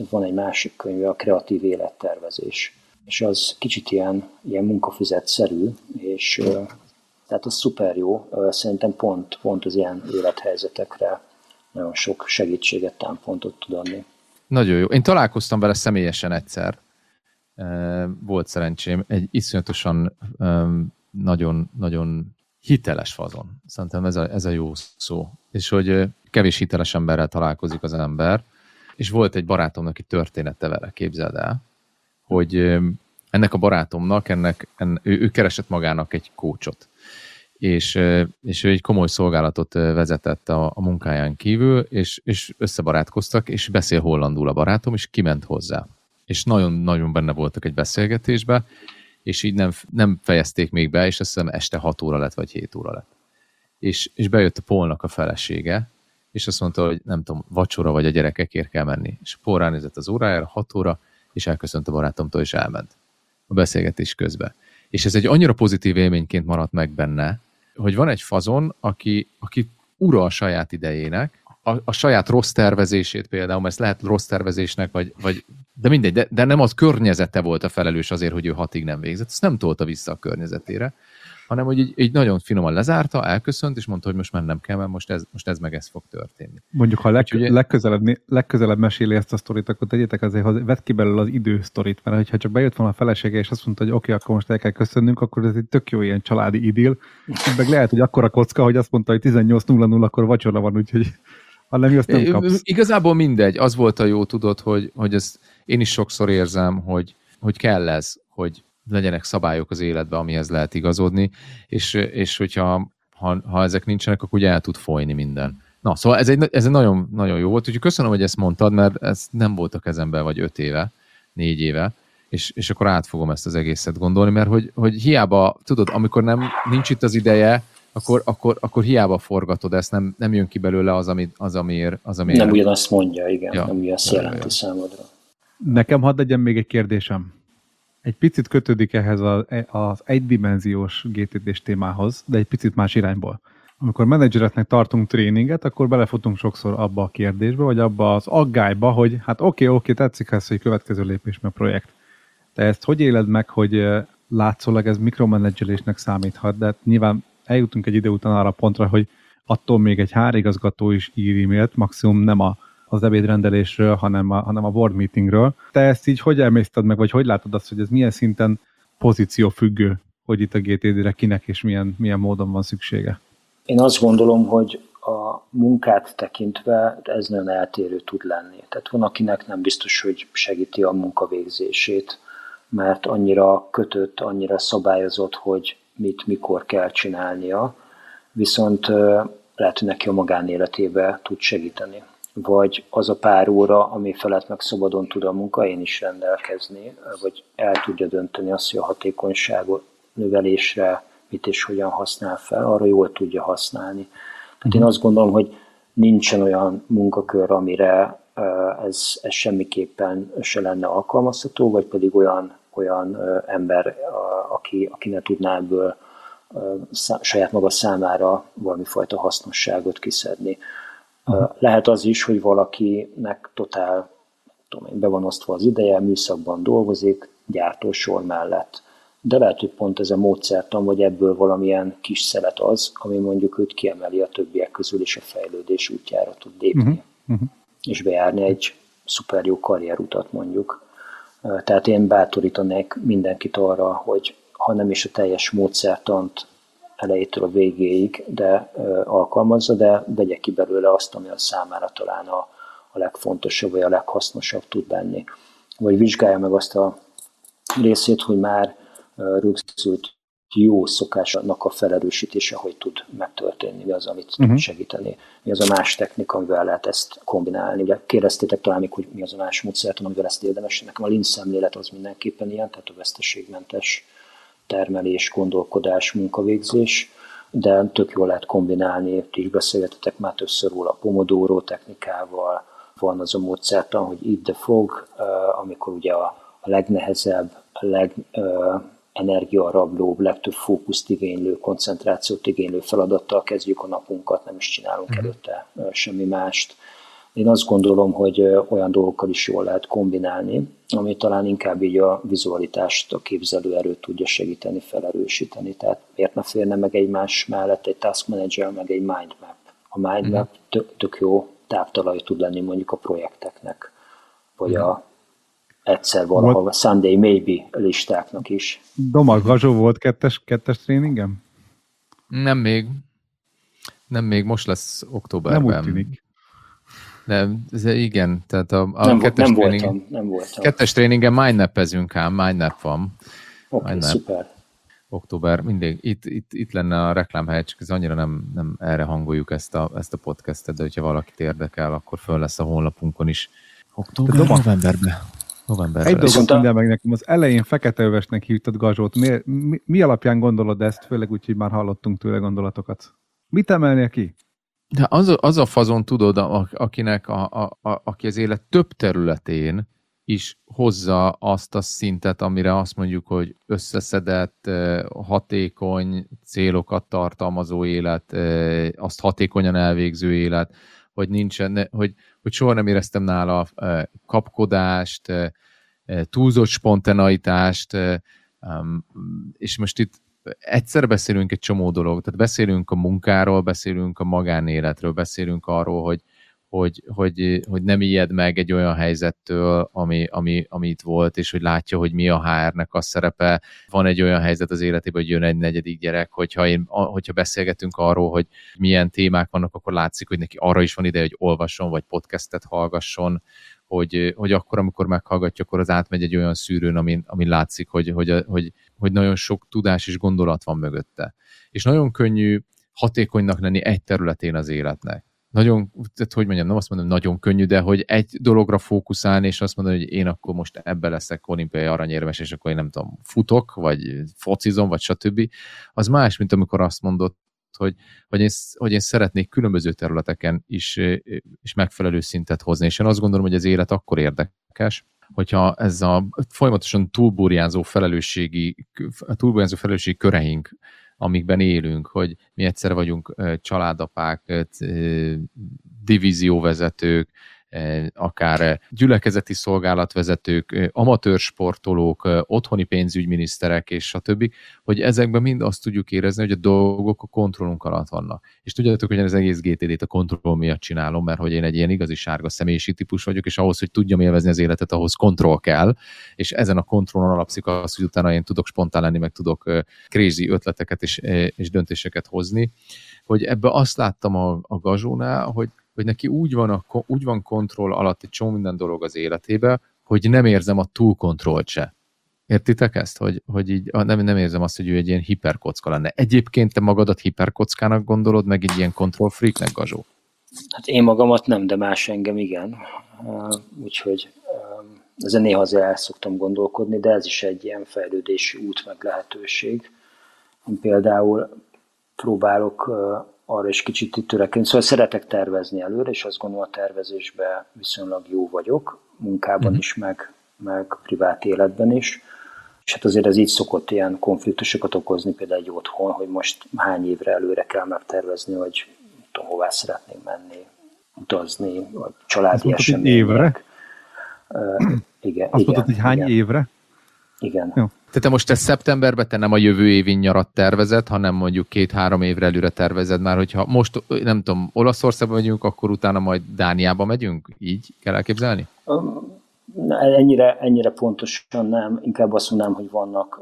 van egy másik könyve, a kreatív élettervezés. És az kicsit ilyen munkafüzetszerű, és tehát az szuper jó. Szerintem pont az ilyen élethelyzetekre nagyon sok segítséget, támpontot tud adni. Nagyon jó. Én találkoztam vele személyesen egyszer. Volt szerencsém. Egy iszonyatosan nagyon, nagyon hiteles fazon. Szerintem ez a jó szó. És hogy kevés hiteles emberrel találkozik az ember. És volt egy barátomnak, aki története vele, képzeld el, hogy ennek a barátomnak, ő keresett magának egy coachot, és ő egy komoly szolgálatot vezetett a munkáján kívül, és összebarátkoztak, és beszél hollandul a barátom, és kiment hozzá. És nagyon-nagyon benne voltak egy beszélgetésbe, és így nem fejezték még be, és azt hiszem este 6 óra lett, vagy 7 óra lett. És bejött a Polnak a felesége, és azt mondta, hogy nem tudom, vacsora vagy a gyerekekért kell menni. És Pol ránézett az órájára, 6 óra, és elköszönt a barátomtól, és elment a beszélgetés közben. És ez egy annyira pozitív élményként maradt meg benne, hogy van egy fazon, aki ura a saját idejének, a saját rossz tervezését például, mert ez lehet rossz tervezésnek, vagy de mindegy, de nem az környezete volt a felelős azért, hogy ő 6-ig nem végzett, ezt nem tolta vissza a környezetére, hanem hogy így nagyon finoman lezárta, elköszönt, és mondta, hogy most már nem kell, mert most ez meg ez fog történni. Mondjuk, ha legközelebb meséli ezt a sztorit, akkor tegyétek azért, ha vedd ki belőle az idősztorit, mert ha csak bejött volna a felesége, és azt mondta, hogy oké, akkor most el kell köszönnünk, akkor ez egy tök jó ilyen családi idill. Meg lehet, hogy akkora kocka, hogy azt mondta, hogy 18:00 akkor vacsora van, úgyhogy hanem azt nem kapsz. Igazából mindegy, az volt a jó, tudod, hogy ezt én is sokszor érzem, hogy kell ez, hogy legyenek szabályok az életben, amihez lehet igazodni, és hogyha ha ezek nincsenek, akkor ugye el tud folyni minden. Na, szóval ez egy nagyon, nagyon jó volt, úgyhogy köszönöm, hogy ezt mondtad, mert ez nem volt a kezemben vagy 5 éve, 4 éve, és akkor át fogom ezt az egészet gondolni, mert hogy hiába, tudod, amikor nincs itt az ideje, akkor hiába forgatod ezt, nem jön ki belőle az, ami nem ugyanazt mondja, igen, ja, nem ugyanazt jelenti számodra. Nekem hadd legyen még egy kérdésem. Egy picit kötődik ehhez az egydimenziós GTD-s témához, de egy picit más irányból. Amikor menedzsereknek tartunk tréninget, akkor belefutunk sokszor abba a kérdésbe, vagy abba az aggályba, hogy hát oké, tetszik ez, hogy következő lépés, mert projekt. De ezt hogy éled meg, hogy látszólag ez mikromenedzselésnek számíthat, de hát nyilván eljutunk egy idő után arra pontra, hogy attól még egy HR-igazgató is ír e-mailt, maximum nem az ebédrendelésről, hanem a board meetingről. Te ezt így hogy emészted meg, vagy hogy látod azt, hogy ez milyen szinten pozíciófüggő, hogy itt a GTD-re kinek és milyen módon van szüksége? Én azt gondolom, hogy a munkát tekintve ez nagyon eltérő tud lenni. Tehát van, akinek nem biztos, hogy segíti a munkavégzését, mert annyira kötött, annyira szabályozott, hogy mit, mikor kell csinálnia, viszont lehet, hogy neki a magánéletébe tud segíteni. Vagy az a pár óra, ami felett meg szabadon tud a munkahelyén is rendelkezni, vagy el tudja dönteni azt, hogy a hatékonyság növelésre mit és hogyan használ fel, arra jól tudja használni. Tehát én azt gondolom, hogy nincsen olyan munkakör, amire ez semmiképpen se lenne alkalmazható, vagy pedig olyan ember, aki ne tudná ebből saját maga számára valamifajta hasznosságot kiszedni. Lehet az is, hogy valakinek totál, be van osztva az ideje, műszakban dolgozik, gyártósor mellett. De lehet, hogy pont ez a módszertan, vagy ebből valamilyen kis szelet az, ami mondjuk őt kiemeli a többiek közül, és a fejlődés útjára tud lépni. Uh-huh. És bejárni egy szuper jó karrierutat mondjuk. Tehát én bátorítanék mindenkit arra, hogy ha nem is a teljes módszertant elejétől a végéig de alkalmazza, de vegye ki belőle azt, ami a számára talán a legfontosabb, vagy a leghasznosabb tud lenni. Vagy vizsgálja meg azt a részét, hogy már rögzült jó szokásnak a felerősítése, hogy tud megtörténni, mi az, amit tud segíteni, mi az a más technika, amivel lehet ezt kombinálni. Ugye kérdeztétek talán még, hogy mi az a más módszertan, amivel ezt érdemes. Nekem a Lean szemlélet az mindenképpen ilyen, tehát a veszteségmentes termelés, gondolkodás, munkavégzés, de tök jól lehet kombinálni, és beszélgetetek már többször róla a Pomodoro technikával, van az a módszertan, hogy eat the frog, amikor ugye a legnehezebb, a legenergiarablóbb, legtöbb fókuszt igénylő, koncentrációt igénylő feladattal kezdjük a napunkat, nem is csinálunk előtte semmi mást. Én azt gondolom, hogy olyan dolgokkal is jól lehet kombinálni, ami talán inkább így a vizualitást, a képzelőerőt tudja segíteni, felerősíteni. Tehát miért ne férne meg egymás mellett egy task manager, meg egy mind map. A mind map tök jó táptalaj tud lenni mondjuk a projekteknek, vagy a egyszer valahol a Sunday maybe listáknak is. Domal Gazsó volt kettes tréningem? Nem még, most lesz októberben. Nem úgy tűnik. Nem, igen, tehát a nem voltam. Kettes tréningen mindnap-ezünk ám, mindnap van. Oké, szuper. Október, mindig. Itt lenne a reklámhely, csak ez annyira nem erre hangoljuk ezt a podcastet, de hogyha valakit érdekel, akkor föl lesz a honlapunkon is. Novemberben. Egy dolgot mondjál meg nekem, az elején feketeövesnek hívtad Gazsót. Mi alapján gondolod ezt, főleg úgy, hogy már hallottunk tőle gondolatokat? Mit emelnél ki? De az a fazon, tudod, akinek aki az élet több területén is hozza azt a szintet, amire azt mondjuk, hogy összeszedett, hatékony célokat tartalmazó élet, azt hatékonyan elvégző élet, hogy nincsen, hogy soha nem éreztem nála kapkodást, túlzott spontaneitást, és most itt egyszer beszélünk egy csomó dolog, tehát beszélünk a munkáról, beszélünk a magánéletről, beszélünk arról, hogy nem ijed meg egy olyan helyzettől, ami itt volt, és hogy látja, hogy mi a HR-nek a szerepe. Van egy olyan helyzet az életében, hogy jön egy negyedik gyerek, hogyha beszélgetünk arról, hogy milyen témák vannak, akkor látszik, hogy neki arra is van ideje, hogy olvasson, vagy podcastet hallgasson, hogy akkor, amikor meghallgatja, akkor az átmegy egy olyan szűrőn, amin látszik, hogy nagyon sok tudás és gondolat van mögötte. És nagyon könnyű hatékonynak lenni egy területén az életnek. Nagyon, tehát hogy mondjam, nem azt mondom, nagyon könnyű, de hogy egy dologra fókuszálni, és azt mondani, hogy én akkor most ebbe leszek olimpiai aranyérmes, és akkor én nem tudom, futok, vagy focizom, vagy stb. Az más, mint amikor azt mondod, hogy én szeretnék különböző területeken is megfelelő szintet hozni. És én azt gondolom, hogy az élet akkor érdekes, hogyha ez a folyamatosan túlburjánzó felelősségi köreink, amikben élünk, hogy mi egyszer vagyunk családapák, divízióvezetők, akár gyülekezeti szolgálatvezetők, amatőrsportolók, otthoni pénzügyminiszterek és stb., hogy ezekben mind azt tudjuk érezni, hogy a dolgok a kontrollunk alatt vannak. És tudjátok, hogy az egész GTD-t a kontroll miatt csinálom, mert hogy én egy ilyen igazi sárga személyiség típus vagyok, és ahhoz, hogy tudjam élvezni az életet, ahhoz kontroll kell, és ezen a kontrollon alapszik az, hogy utána én tudok spontán lenni, meg tudok crazy ötleteket és döntéseket hozni. Hogy ebben azt láttam a Gazsónál, hogy neki úgy van kontroll alatt egy csomó minden dolog az életébe, hogy nem érzem a túlkontrollt se. Értitek ezt? Hogy így nem érzem azt, hogy ő egy ilyen hiperkocka lenne. Egyébként te magadat hiperkockának gondolod, meg egy ilyen control freaknek, Gazsó? Hát én magamat nem, de más engem igen. Úgyhogy ezen néha azért el szoktam gondolkodni, de ez is egy ilyen fejlődési út meg lehetőség. Én például próbálok arra is kicsit itt törekedni. Szóval szeretek tervezni előre, és azt gondolom, a tervezésben viszonylag jó vagyok, munkában is, meg privát életben is. És hát azért ez így szokott ilyen konfliktusokat okozni, például egy otthon, hogy most hány évre előre kell megtervezni, hogy nem tudom, hová szeretnék menni, utazni, vagy családi események. Igen. Azt mondtad, hogy hány évre? Igen. Jó. Tehát most te szeptemberben te nem a jövő évin nyarat tervezed, hanem mondjuk 2-3 évre előre tervezed már, hogyha most, nem tudom, Olaszországban megyünk, akkor utána majd Dániába megyünk? Így kell elképzelni? Ennyire pontosan nem. Inkább azt mondanám, hogy vannak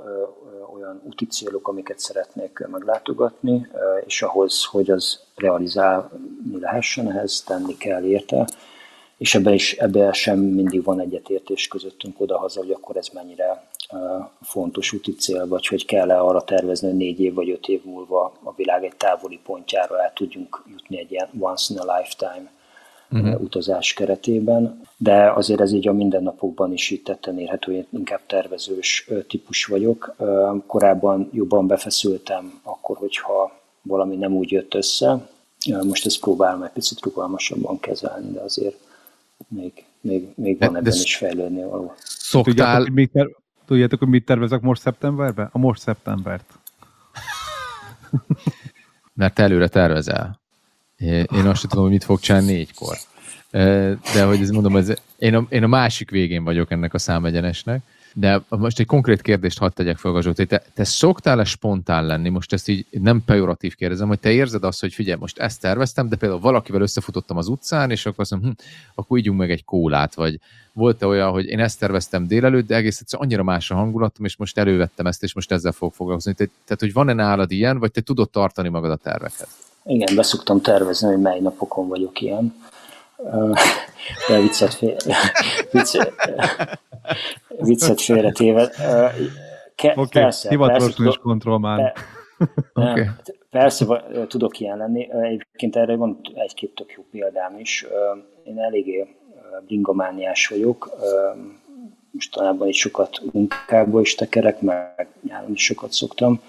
olyan úti célok, amiket szeretnék meglátogatni, és ahhoz, hogy az realizálni lehessen, ehhez tenni kell érte. És ebben sem mindig van egyetértés közöttünk odahaza, hogy akkor ez mennyire fontos úti cél, vagy hogy kell-e arra tervezni, hogy 4 év vagy 5 év múlva a világ egy távoli pontjára el tudjunk jutni egy ilyen once in a lifetime utazás keretében. De azért ez így a mindennapokban is így tetten érhető, hogy inkább tervezős típus vagyok. Korábban jobban befeszültem akkor, hogyha valami nem úgy jött össze. Most ezt próbálom egy picit rugalmasabban kezelni, de azért még van ebben is fejlődni való. Tudjátok, hogy mit tervezek most szeptemberben? A most szeptembert. Mert előre tervezel. Én azt sem tudom, hogy mit fog csinálni 4-kor. De hogy mondom, én a másik végén vagyok ennek a számegyenesnek. De most egy konkrét kérdést hadd tegyek fel, Gazsó. Te szoktál-e spontán lenni? Most ezt így nem pejoratív kérdezem, hogy te érzed azt, hogy figyelj, most ezt terveztem, de például valakivel összefutottam az utcán, és akkor azt mondom, akkor ígyunk meg egy kólát, vagy volt-e olyan, hogy én ezt terveztem délelőtt, de egész egyszerűen annyira más a hangulatom, és most elővettem ezt, és most ezzel fogok foglalkozni. Tehát, hogy van-e nálad ilyen, vagy te tudod tartani magad a terveket? Igen, beszoktam tervezni, hogy mely napokon vagyok ilyen. De viccet félretéve. Persze. Hivatalosan is kontroll már. Persze, tudok ilyen lenni. Egyébként erre van egy-két tök jó példám is. Én eléggé bringamániás vagyok. Mostanában is sokat munkába is tekerek, meg nyáron is sokat szoktam.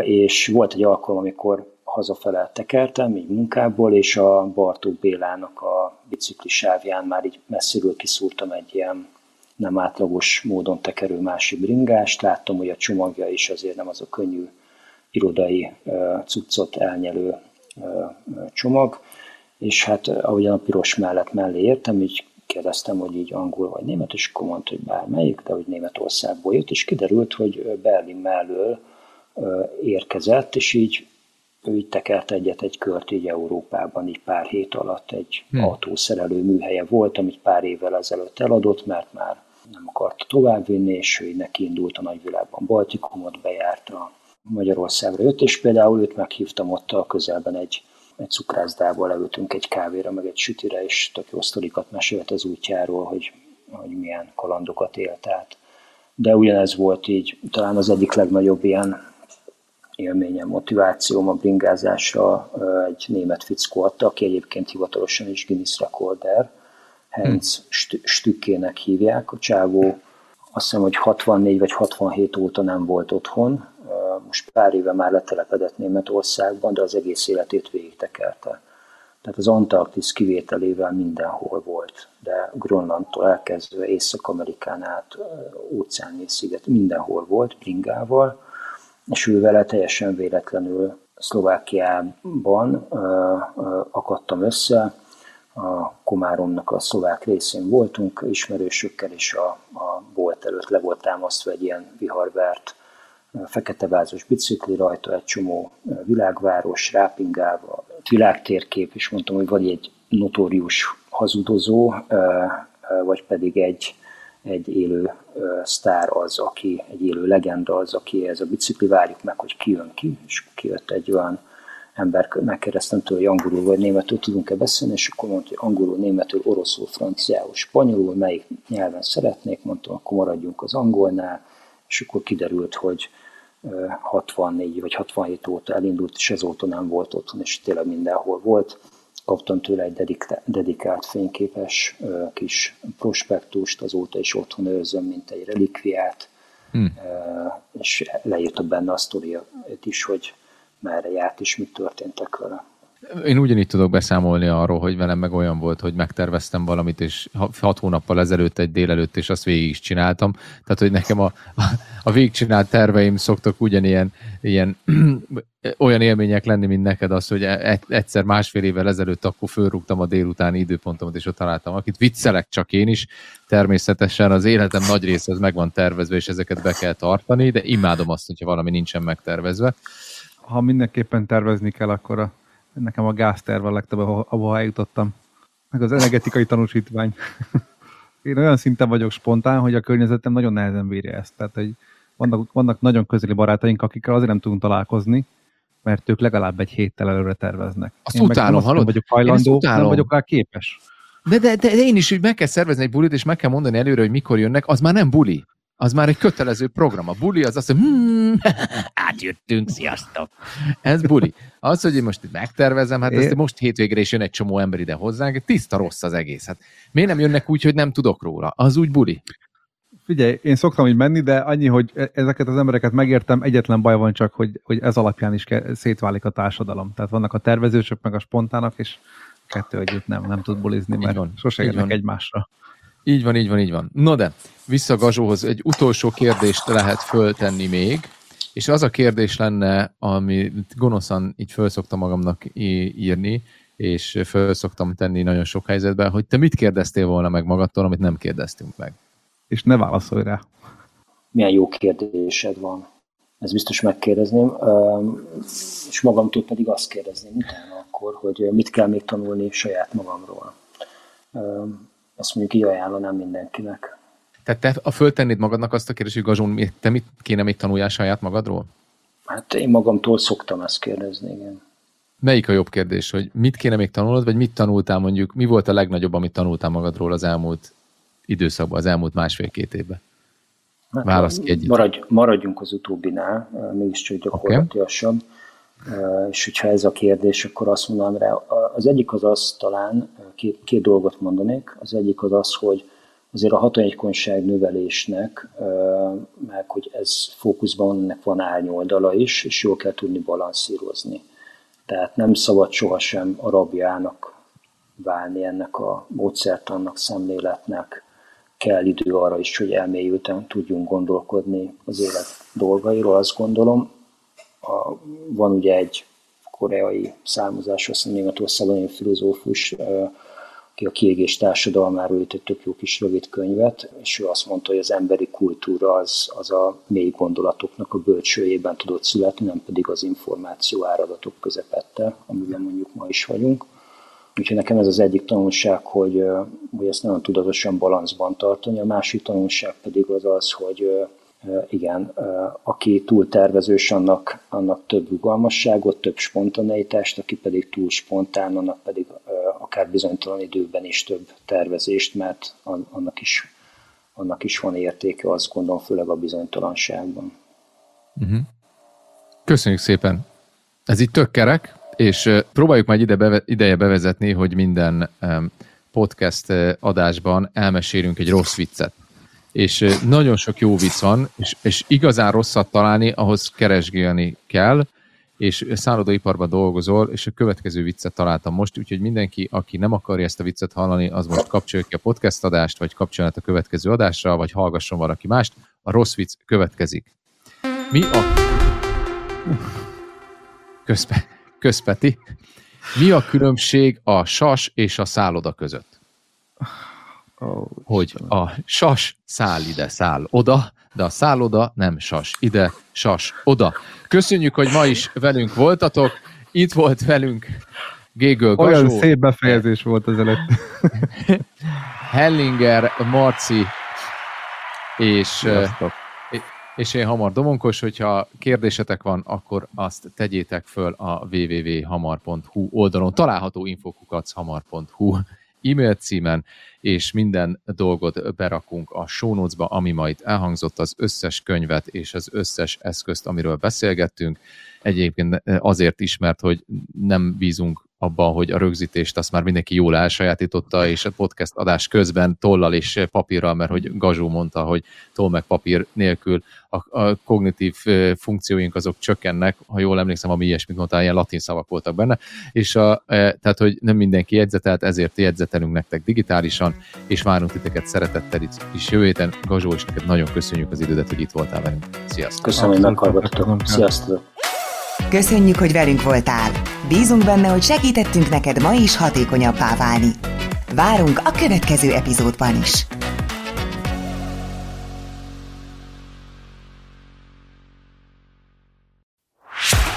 És volt egy alkalom, amikor hazafele tekertem, így munkából, és a Bartók Bélának a biciklisávján már így messziről kiszúrtam egy ilyen nem átlagos módon tekerő másik bringást. Láttam, hogy a csomagja is azért nem az a könnyű irodai cuccot elnyelő csomag, és hát ahogyan a piros mellett mellé értem, így kérdeztem, hogy így angol vagy német, és akkor mondta, hogy bármelyik, de hogy Németországból jött, és kiderült, hogy Berlin mellől érkezett, és így tekelt egyet egy kört így Európában, így pár hét alatt egy autószerelő műhelye volt, amit pár évvel ezelőtt eladott, mert már nem akarta továbbvinni, és ő neki indult a nagyvilágban, Baltikumot bejárta, Magyarországra jött, és például őt meghívtam ott a közelben egy cukrászdából, leültünk egy kávéra, meg egy sütire, és tök jó sztorikat mesélt az útjáról, hogy milyen kalandokat élt át. De ugyanez volt így, talán az egyik legnagyobb ilyen élményem, motivációm a bringázásra egy német fickó adta, aki egyébként hivatalosan is Guinness rekorder, Heinz Stückének hívják, a csávó azt hiszem, hogy 64 vagy 67 óta nem volt otthon, most pár éve már letelepedett Németországban, de az egész életét végigtekelte. Tehát az Antarktisz kivételével mindenhol volt, de Grönlandtól elkezdve Észak-Amerikán át, óceáni sziget, mindenhol volt bringával, és ő vele teljesen véletlenül Szlovákiában akadtam össze, a Komáromnak a szlovák részén voltunk ismerősökkel, és a bolt előtt le volt támasztva egy ilyen viharvert fekete vázos bicikli, rajta egy csomó világváros, rápingálva, világtérkép, és mondtam, hogy vagy egy notórius hazudozó, vagy pedig egy élő sztár az, aki egy élő legenda az, aki ez a bicikli, várjuk meg, hogy kijön ki, és kijött egy olyan ember, megkérdeztem tőle, hogy angolul vagy németül tudunk-e beszélni, és akkor mondta, hogy angolul, németül, oroszul, franciául, spanyolul, melyik nyelven szeretnék, mondtam, akkor maradjunk az angolnál, és akkor kiderült, hogy 64 vagy 67 óta elindult, és ezóta nem volt otthon, és tényleg mindenhol volt. Kaptam tőle egy dedikált fényképes kis prospektust, azóta is otthon őrzöm, mint egy relikviát, és leírta benne a sztoriát is, hogy merre járt és mit történtek vele. Én ugyanígy tudok beszámolni arról, hogy velem meg olyan volt, hogy megterveztem valamit, és 6 hónappal ezelőtt egy délelőtt, és azt végig is csináltam. Tehát, hogy nekem a végigcsinált terveim szoktak ugyanilyen olyan élmények lenni, mint neked az, hogy egyszer másfél évvel ezelőtt akkor fölrúgtam a délutáni időpontomat, és ott találtam akit. Viccelek csak én is. Természetesen az életem nagy része az meg van tervezve, és ezeket be kell tartani, de imádom azt, hogyha valami nincsen megtervezve. Ha mindenképpen tervezni kell, akkor nekem a gázterve legtöbb, ahol eljutottam. Meg az energetikai tanúsítvány. Én olyan szinten vagyok spontán, hogy a környezetem nagyon nehezen bírja ezt. Tehát, hogy vannak nagyon közeli barátaink, akikkel azért nem tudunk találkozni, mert ők legalább egy héttel előre terveznek. Azt utálom, hallod? Vagyok hajlandó, nem vagyok rá képes. De én is, hogy meg kell szervezni egy bulit, és meg kell mondani előre, hogy mikor jönnek, az már nem buli. Az már egy kötelező program. A buli az azt, hogy átjöttünk, sziasztok. Ez buli. Az, hogy én most itt megtervezem, hát ezt most hétvégre is jön egy csomó ember ide hozzánk, tiszta rossz az egész. Hát miért nem jönnek úgy, hogy nem tudok róla? Az úgy buli. Figyelj, én szoktam így menni, de annyi, hogy ezeket az embereket megértem, egyetlen baj van csak, hogy ez alapján is szétválik a társadalom. Tehát vannak a tervezősök, meg a spontának, és kettő együtt nem tud bulizni, mert sose érnek egymásra. Így van, így van, így van. No de, vissza Gazsóhoz, egy utolsó kérdést lehet föltenni még, és az a kérdés lenne, amit gonoszan így föl szoktam magamnak írni, és föl szoktam tenni nagyon sok helyzetben, hogy te mit kérdeztél volna meg magadtól, amit nem kérdeztünk meg. És ne válaszolj rá. Milyen jó kérdésed van. Ezt biztos megkérdezném, és magamtól pedig azt kérdezném utána akkor, hogy mit kell még tanulni saját magamról. Ezt mondjuk így ajánlanám mindenkinek. Tehát te föltennéd magadnak azt a kérdést, hogy Gazsón, te mit kéne még tanuljál saját magadról? Hát én magamtól szoktam ezt kérdezni, igen. Melyik a jobb kérdés, hogy mit kéne még tanulnod, vagy mit tanultál mondjuk, mi volt a legnagyobb, amit tanultál magadról az elmúlt időszakban, az elmúlt másfél-két évben? Hát, válasz ki együtt. Maradjunk az utóbbinál, mégiscsak gyakorlatiasabb. Okay. És hogyha ez a kérdés, akkor azt mondanám rá, az egyik az az, talán két dolgot mondanék. Az egyik az az, hogy azért a hatékonyság növelésnek, meg hogy ez fókuszban van, ennek van árnyoldala is, és jól kell tudni balanszírozni. Tehát nem szabad sohasem a rabjának válni ennek a módszertannak, szemléletnek. Kell idő arra is, hogy elmélyülten tudjunk gondolkodni az élet dolgairól, azt gondolom. Van ugye egy koreai származású, azt hiszem Németországban egy filozófus, aki a kiégés társadalmáról írt egy tök jó kis rövid könyvet, és ő azt mondta, hogy az emberi kultúra az a mély gondolatoknak a bölcsőjében tudott születni, nem pedig az információ áradatok közepette, amiben mondjuk ma is vagyunk. Úgyhogy nekem ez az egyik tanulság, hogy ezt nagyon tudatosan balancban tartani. A másik tanulság pedig az, hogy igen, aki túl tervezős, annak több rugalmasságot, több spontaneitást, aki pedig túl spontán, annak pedig akár bizonytalan időben is több tervezést, mert annak is van értéke, azt gondolom, főleg a bizonytalanságban. Uh-huh. Köszönjük szépen! Ez itt tök kerek, és próbáljuk majd ideje bevezetni, hogy minden podcast adásban elmesélünk egy rossz viccet. És nagyon sok jó vicc van, és igazán rosszat találni, ahhoz keresgélni kell, és szállodaiparban dolgozol, és a következő viccet találtam most, úgyhogy mindenki, aki nem akarja ezt a viccet hallani, az most kapcsolja ki a podcast adást, vagy kapcsolja a következő adásra, vagy hallgasson valaki mást. A rossz vicc következik. Mi a különbség a sas és a szálloda között? Hogy a sas száll ide, száll oda, de a szálloda nem sas ide, sas oda. Köszönjük, hogy ma is velünk voltatok. Itt volt velünk Gégöl Gazsó. Olyan szép befejezés volt az előtt. Hellinger, Marci és én Hamar Domonkos. Hogyha kérdésetek van, akkor azt tegyétek föl a www.hamar.hu oldalon. Található infokukachamar.hu e-mail címen, és minden dolgot berakunk a show notes-ba, ami ma itt elhangzott, az összes könyvet és az összes eszközt, amiről beszélgettünk. Egyébként azért is, mert hogy nem bízunk abban, hogy a rögzítést azt már mindenki jól elsajátította, és a podcast adás közben tollal és papírral, mert hogy Gazsó mondta, hogy toll meg papír nélkül a kognitív funkcióink azok csökkennek, ha jól emlékszem, ami ilyesmit mondtál, ilyen latin szavak voltak benne, és tehát, hogy nem mindenki jegyzetelt, ezért jegyzetelünk nektek digitálisan, és várunk titeket szeretettel itt is jövő héten. Gazsó, és neked nagyon köszönjük az idődet, hogy itt voltál velünk. Sziasztok! Köszönöm, hogy meghallgattatok. Sziasztok! Köszönjük, hogy velünk voltál! Bízunk benne, hogy segítettünk neked ma is hatékonyabbá válni. Várunk a következő epizódban is!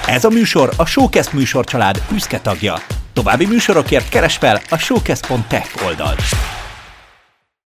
Ez a műsor a Showcast műsorcsalád büszke tagja. További műsorokért keresd fel a showcast.tech oldalt.